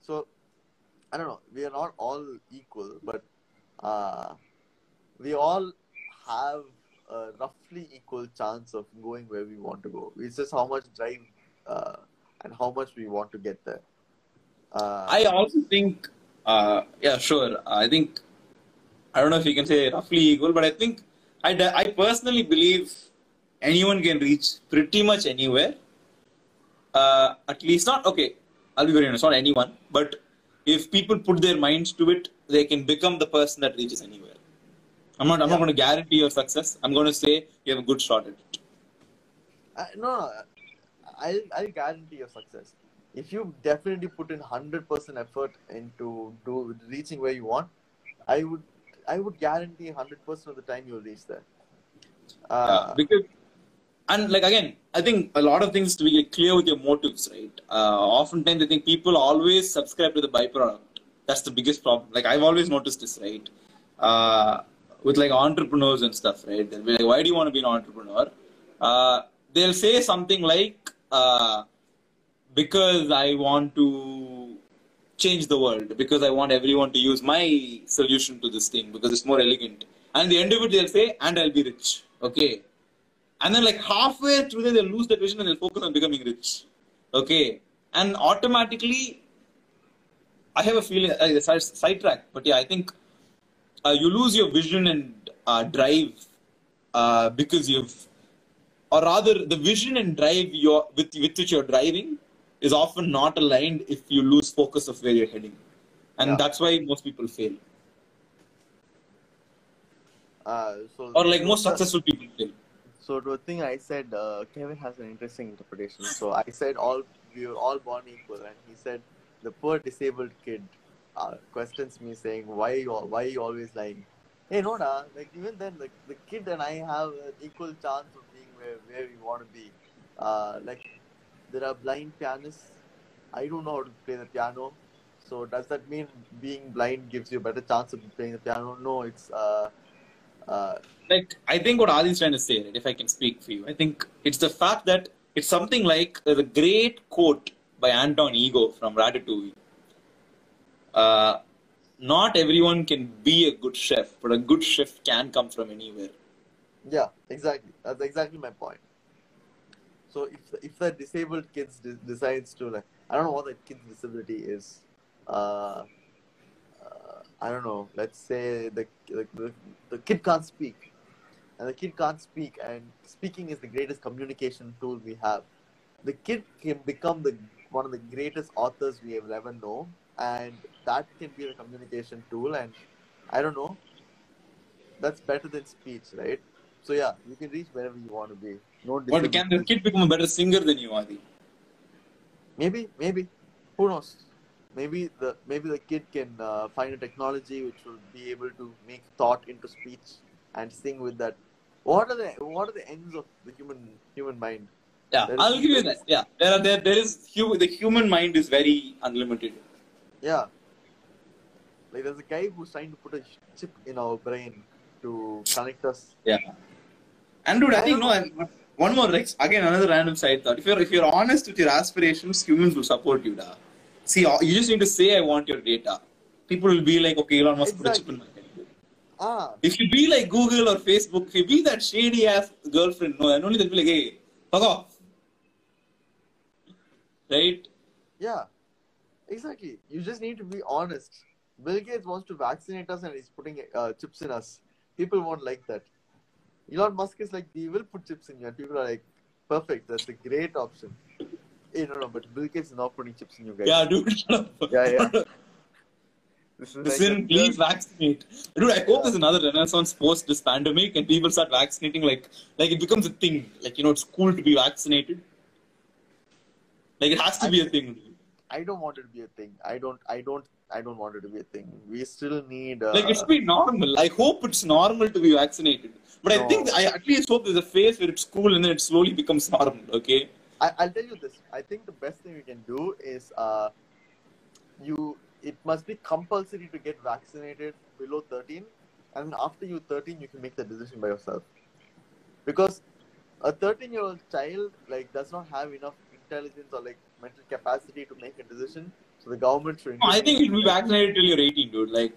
So, I don't know. We are not all equal, but uh, we all have a roughly equal chance of going where we want to go. It's just how much drive uh, and how much we want to get there. Uh, I also think... Uh, yeah, sure. I think, I don't know if you can say roughly equal, but I think, I, I personally believe anyone can reach pretty much anywhere. Uh, at least not, okay, I'll be very honest, not anyone, but if people put their minds to it, they can become the person that reaches anywhere. I'm not, I'm yeah. not going to guarantee your success. I'm going to say you have a good shot at it. Uh, no, I'll, I'll guarantee your success. If you definitely put in one hundred percent effort into do, reaching where you want, I would I would guarantee one hundred percent of the time you'll reach there. Uh, yeah, because, and like again, I think a lot of things to be clear with your motives, right? Uh, oftentimes I think people always subscribe to the byproduct. That's the biggest problem. Like I've always noticed this, right? Uh, with like entrepreneurs and stuff, right? They'll be like, why do you want to be an entrepreneur? Uh, they'll say something like, uh, because I want to change the world, because I want everyone to use my solution to this thing, because it's more elegant. And at the end of it, they'll say, and I'll be rich. Okay. And then like halfway through there, they'll lose that vision and they'll focus on becoming rich. Okay. And automatically, I have a feeling, uh, side, sidetrack, but yeah, I think uh, you lose your vision and uh, drive uh, because you've, or rather the vision and drive you're, with, with which you're driving is often not aligned if you lose focus of where you're heading. And yeah. that's why most people fail. Uh, so or like most successful people fail. So the thing I said, uh, Kevin has an interesting interpretation. So I said all we were all born equal, and he said the poor disabled kid uh, questions me saying, why you, why are you always lying? Hey, no, nah, like even then, like, the kid and I have an equal chance of being where, where we want to be. Uh, like, there are blind pianists. I don't know how to play the piano. So does that mean being blind gives you a better chance of playing the piano? No, it's... Uh, uh, like, I think what Adi's trying to say, right, if I can speak for you, I think it's the fact that it's something like the great quote by Anton Ego from Ratatouille. Uh... Not everyone can be a good chef, but a good chef can come from anywhere. Yeah, exactly. That's exactly my point. So if the, if the disabled kid de- decides to, like, I don't know what that kid's disability is. Uh, uh, I don't know. Let's say the, the the kid can't speak, and the kid can't speak, and speaking is the greatest communication tool we have. The kid can become the one of the greatest authors we have ever known. And that can be the communication tool, and I don't know, that's better than speech, right? So yeah, you can reach wherever you want to be. No but can the kid become a better singer than you, Adi? Maybe, maybe. Who knows? Maybe the maybe the kid can uh, find a technology which will be able to make thought into speech and sing with that. What are the what are the ends of the human human mind? Yeah, there I'll give you that. Yeah, there are there there is the human mind is very unlimited. Yeah. Like there's a guy who's trying to put a chip in our brain to connect us. Yeah. And dude, I think no. And one more, Rex. Again, another random side thought. If you're if you're honest with your aspirations, humans will support you, da. See, you just need to say, "I want your data." People will be like, "Okay, Elon Musk put a chip in my head." Ah. If you be like Google or Facebook, if you be that shady ass girlfriend, no, and only they'll be like, "Hey, fuck off," right? Yeah, exactly. You just need to be honest. Bill Gates wants to vaccinate us, and he's putting uh, chips in us. People won't like that. Elon Musk is like, "We will put chips in you," and people are like, "Perfect, that's a great option." Hey, no, no, but Bill Gates is not putting chips in you guys. Yeah, dude. yeah, yeah. This is Listen, like please good. vaccinate. Dude, I hope yeah. there's another renaissance post this pandemic and people start vaccinating, like, like it becomes a thing. Like, you know, it's cool to be vaccinated. Like, it has to I, be a thing. Dude. I don't want it to be a thing. I don't, I don't, I don't want it to be a thing. We still need... Uh, like, it should be normal. I hope it's normal to be vaccinated. But no. I think, I at least hope there's a phase where it's cool and then it slowly becomes normal, okay? I, I'll tell you this. I think the best thing we can do is, uh, you... it must be compulsory to get vaccinated below thirteen, and after you're thirteen, you can make the decision by yourself. Because a thirteen-year-old child like does not have enough intelligence or like mental capacity to make a decision. So the government should. No, I think you'll be vaccinated till you're eighteen, dude. Like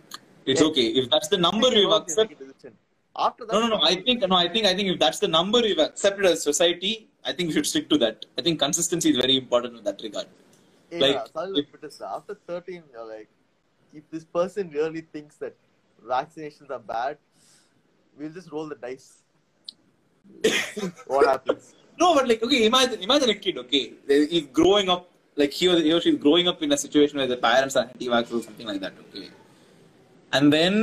it's yeah. okay if that's the number we've accepted. After that, no, no, no. I think no. I think I think if that's the number we've accepted as society, I think we should stick to that. I think consistency is very important in that regard. Like, yeah, if, if, after thirteen, you're like, if this person really thinks that vaccinations are bad, we'll just roll the dice. What happens? No, but like, okay, imagine, imagine a kid, okay, he's growing up, like he or, he or she's growing up in a situation where the parents are anti-vax or something like that, okay, and then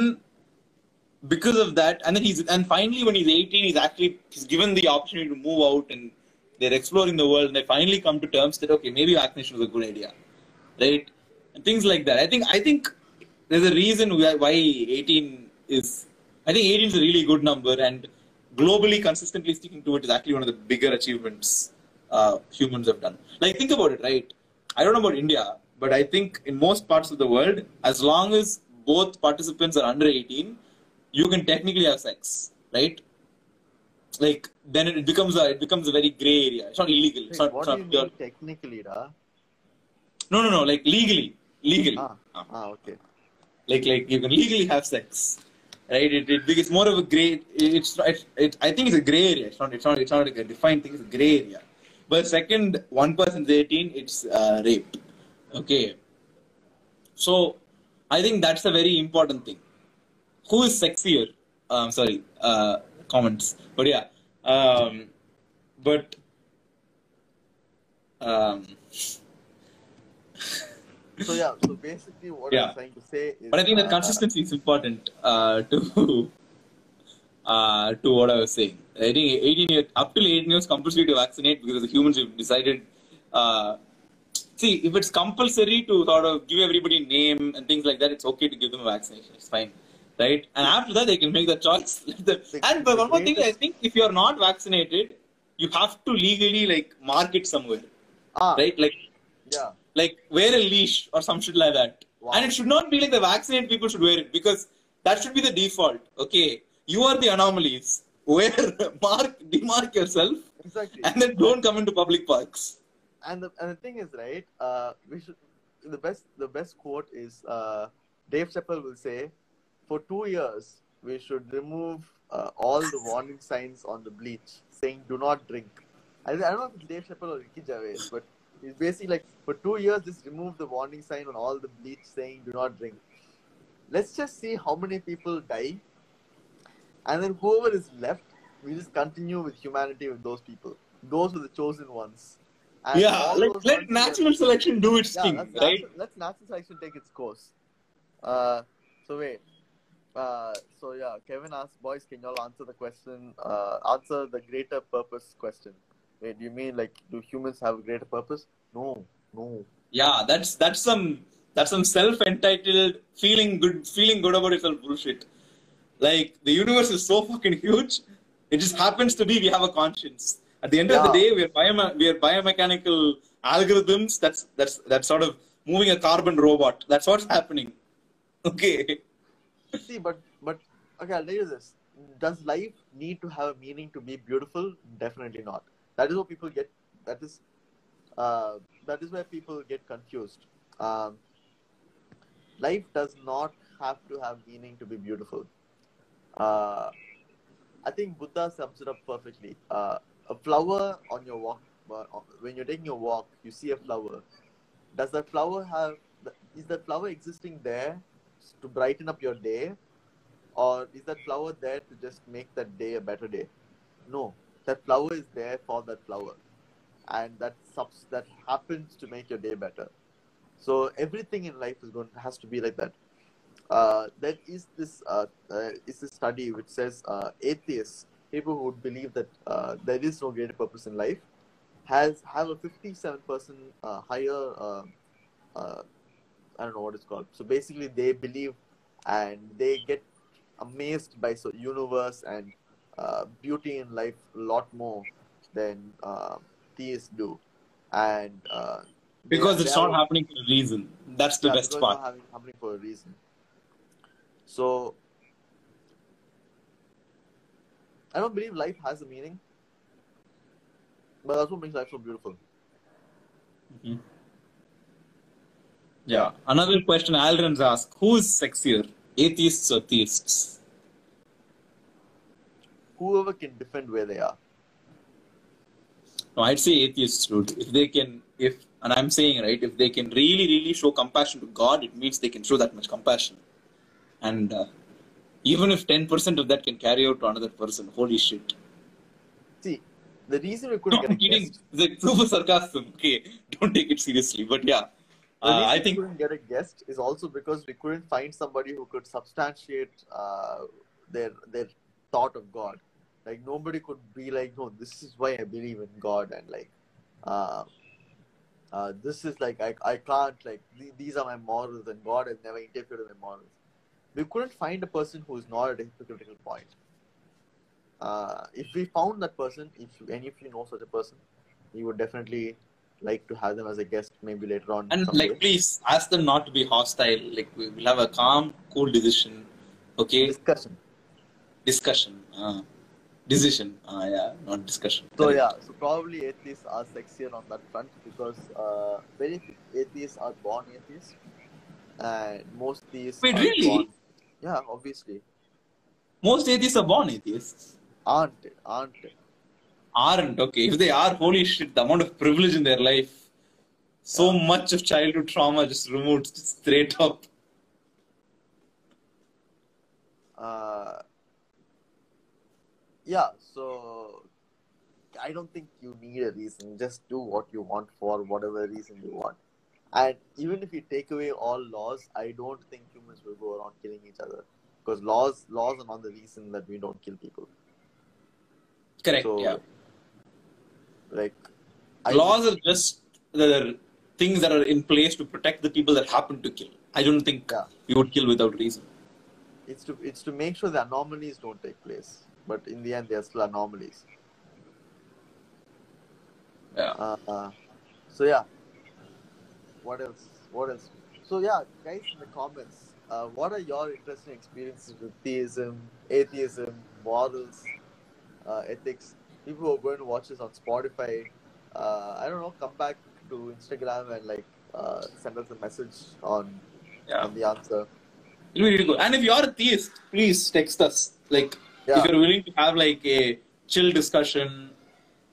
because of that, and then he's, and finally when he's eighteen, he's actually he's given the opportunity to move out and. They're exploring the world and they finally come to terms that, okay, maybe vaccination was a good idea, right? And things like that. I think I think there's a reason why eighteen is, I think eighteen is a really good number, and globally consistently sticking to it is actually one of the bigger achievements uh, humans have done. Like, think about it, right? I don't know about India, but I think in most parts of the world, as long as both participants are under eighteen, you can technically have sex, right? Like, then it becomes a it becomes a very grey area. It's not illegal. It's not, what it's not do you pure. mean technically, da? No, no, no. Like legally, legally. Ah, ah. ah okay. Like, like you can legally have sex, right? It, it it's more of a grey. It's not. It, it, I think it's a grey area. It's not. It's not. It's not like a defined thing. It's a grey area. But second, one person's eighteen. It's uh, rape. Okay. So, I think that's a very important thing. Who is sexier? Um, sorry. Uh, comments. But yeah. Um, but um, so yeah, so basically what yeah. I'm trying to say is, but I think uh, that consistency is important uh, to uh, to what I was saying. I think eighteen years up till eighteen years compulsory to vaccinate, because the humans have decided. Uh, see, if it's compulsory to sort of give everybody name and things like that, it's okay to give them a vaccination. It's fine. Right, and after that they can make the choice. And but one more thing, I think if you are not vaccinated, you have to legally like mark it somewhere, ah, right? Like, yeah, like wear a leash or some shit like that. Wow. And it should not be like the vaccinated people should wear it, because that should be the default. Okay, you are the anomalies. Wear, mark, demark yourself, exactly, and then don't come into public parks. And the and the thing is, right? Uh, we should the best the best quote is uh, Dave Chappelle will say. For two years, we should remove uh, all the warning signs on the bleach saying "Do not drink." I, I don't know if it's Dave Chappelle or Ricky Gervais, but it's basically like for two years, just remove the warning sign on all the bleach saying "Do not drink." Let's just see how many people die, and then whoever is left, we just continue with humanity with those people. Those are the chosen ones. And yeah, like, let natural selection do its yeah, thing, let's right? Natural, let natural selection take its course. Uh, so wait. Uh, so yeah, Kevin asked, boys, can y'all answer the question, uh, answer the greater purpose question. Wait, do you mean like, do humans have a greater purpose? No, no. Yeah, that's, that's some, that's some self-entitled feeling good, feeling good about yourself bullshit. Like the universe is so fucking huge. It just happens to be, we have a conscience. At the end yeah. of the day, we are biome we are biomechanical algorithms. That's, that's, that's sort of moving a carbon robot. That's what's happening. Okay. See, but but okay, I'll tell you this. Does life need to have a meaning to be beautiful? Definitely not. That is what people get. That is, uh, that is where people get confused. Um, life does not have to have meaning to be beautiful. Uh, I think Buddha sums it up perfectly. Uh, a flower on your walk. When you're taking a walk, you see a flower. Does that flower have? Is that flower existing there to brighten up your day? Or is that flower there to just make that day a better day? No, that flower is there for that flower. And that subs that happens to make your day better. So everything in life is going has to be like that. Uh, there is this uh, uh, is this study which says uh, atheists, people who would believe that uh, there is no greater purpose in life, has have a fifty-seven percent uh, higher, uh, uh, I don't know what it's called. So basically they believe and they get amazed by so universe and uh, beauty in life a lot more than uh, theists do, and uh, because they, it's they not are, happening for a reason. That's the yeah, best part. It's not having, happening for a reason. So I don't believe life has a meaning, but that's what makes life so beautiful. Mm-hmm. Yeah. Another question Aldrin's asked: who's sexier? Atheists or theists? Whoever can defend where they are. No, I'd say atheists, dude. If they can, if, and I'm saying, right, if they can really, really show compassion to God, it means they can show that much compassion. And uh, even if ten percent of that can carry out to another person, holy shit. See, the reason we couldn't no, get I'm a kidding. guest... It's super sarcasm. Okay, don't take it seriously, but yeah. The reason uh, I think we couldn't get a guest is also because we couldn't find somebody who could substantiate uh, their their thought of God. Like nobody could be like, no, this is why I believe in God, and like, uh, uh, this is like I I can't like th these are my morals, and God has never interfered with my morals. We couldn't find a person who is not at a hypocritical point. Uh, if we found that person, if you, and if you know such a person, you would definitely like to have them as a guest maybe later on. And someday. Like, please ask them not to be hostile. Like, we will have a calm, cool decision. Okay. Discussion. Discussion. Uh, decision. Uh, yeah, not discussion. So, Correct. yeah. So, probably atheists are sexier on that front because uh, very few atheists are born atheists. And most theists Wait, are really? Born... Yeah, obviously. Most atheists are born atheists. Aren't it? Aren't it? Aren't okay. If they are, holy shit, the amount of privilege in their life, so yeah. much of childhood trauma just removed just straight up. Uh, yeah. So I don't think you need a reason. Just do what you want for whatever reason you want. And even if you take away all laws, I don't think humans will go around killing each other because laws laws are not the reason that we don't kill people. Correct. So, yeah. Like, I laws think, are just the things that are in place to protect the people that happen to kill. I don't think yeah. we would kill without reason. It's to it's to make sure the anomalies don't take place. But in the end, they are still anomalies. Yeah. Uh, uh, so yeah. What else? What else? So yeah, guys in the comments, uh, what are your interesting experiences with theism, atheism, morals? Uh, ethics. People who are going to watch this on Spotify, uh, I don't know, come back to Instagram and like uh, send us a message on, yeah. on the answer. It'll be really good. And if you are a theist, please text us. Like, yeah. if you're willing to have like a chill discussion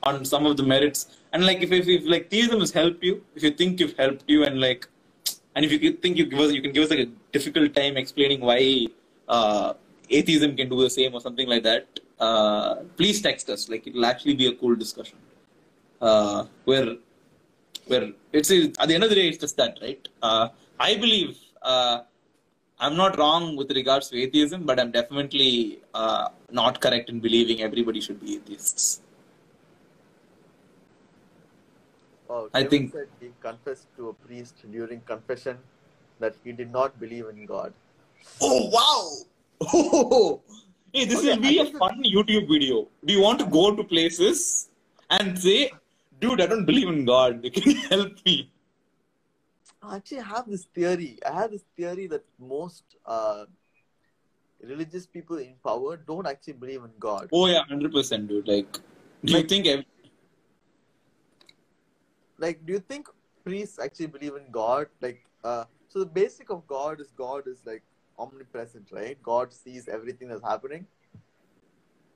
on some of the merits, and like if if, if like theism has helped you, if you think you've helped you, and like, and if you think you give us, you can give us like a difficult time explaining why uh, atheism can do the same or something like that. Uh, please text us. Like, it'll actually be a cool discussion. Uh, where, where it's at the end of the day, it's just that, right? Uh, I believe uh, I'm not wrong with regards to atheism, but I'm definitely uh, not correct in believing everybody should be atheists. Oh, I think said he confessed to a priest during confession that he did not believe in God. Oh wow! Oh. Hey, this okay, will be a fun that... YouTube video. Do you want to go to places and say, dude, I don't believe in God. Can you help me? I actually have this theory. I have this theory that most uh, religious people in power don't actually believe in God. Oh yeah, one hundred percent dude. Like, do like, you think... Every... Like, do you think priests actually believe in God? Like, uh, so the basic of God is God is like omnipresent, right? God sees everything that's happening.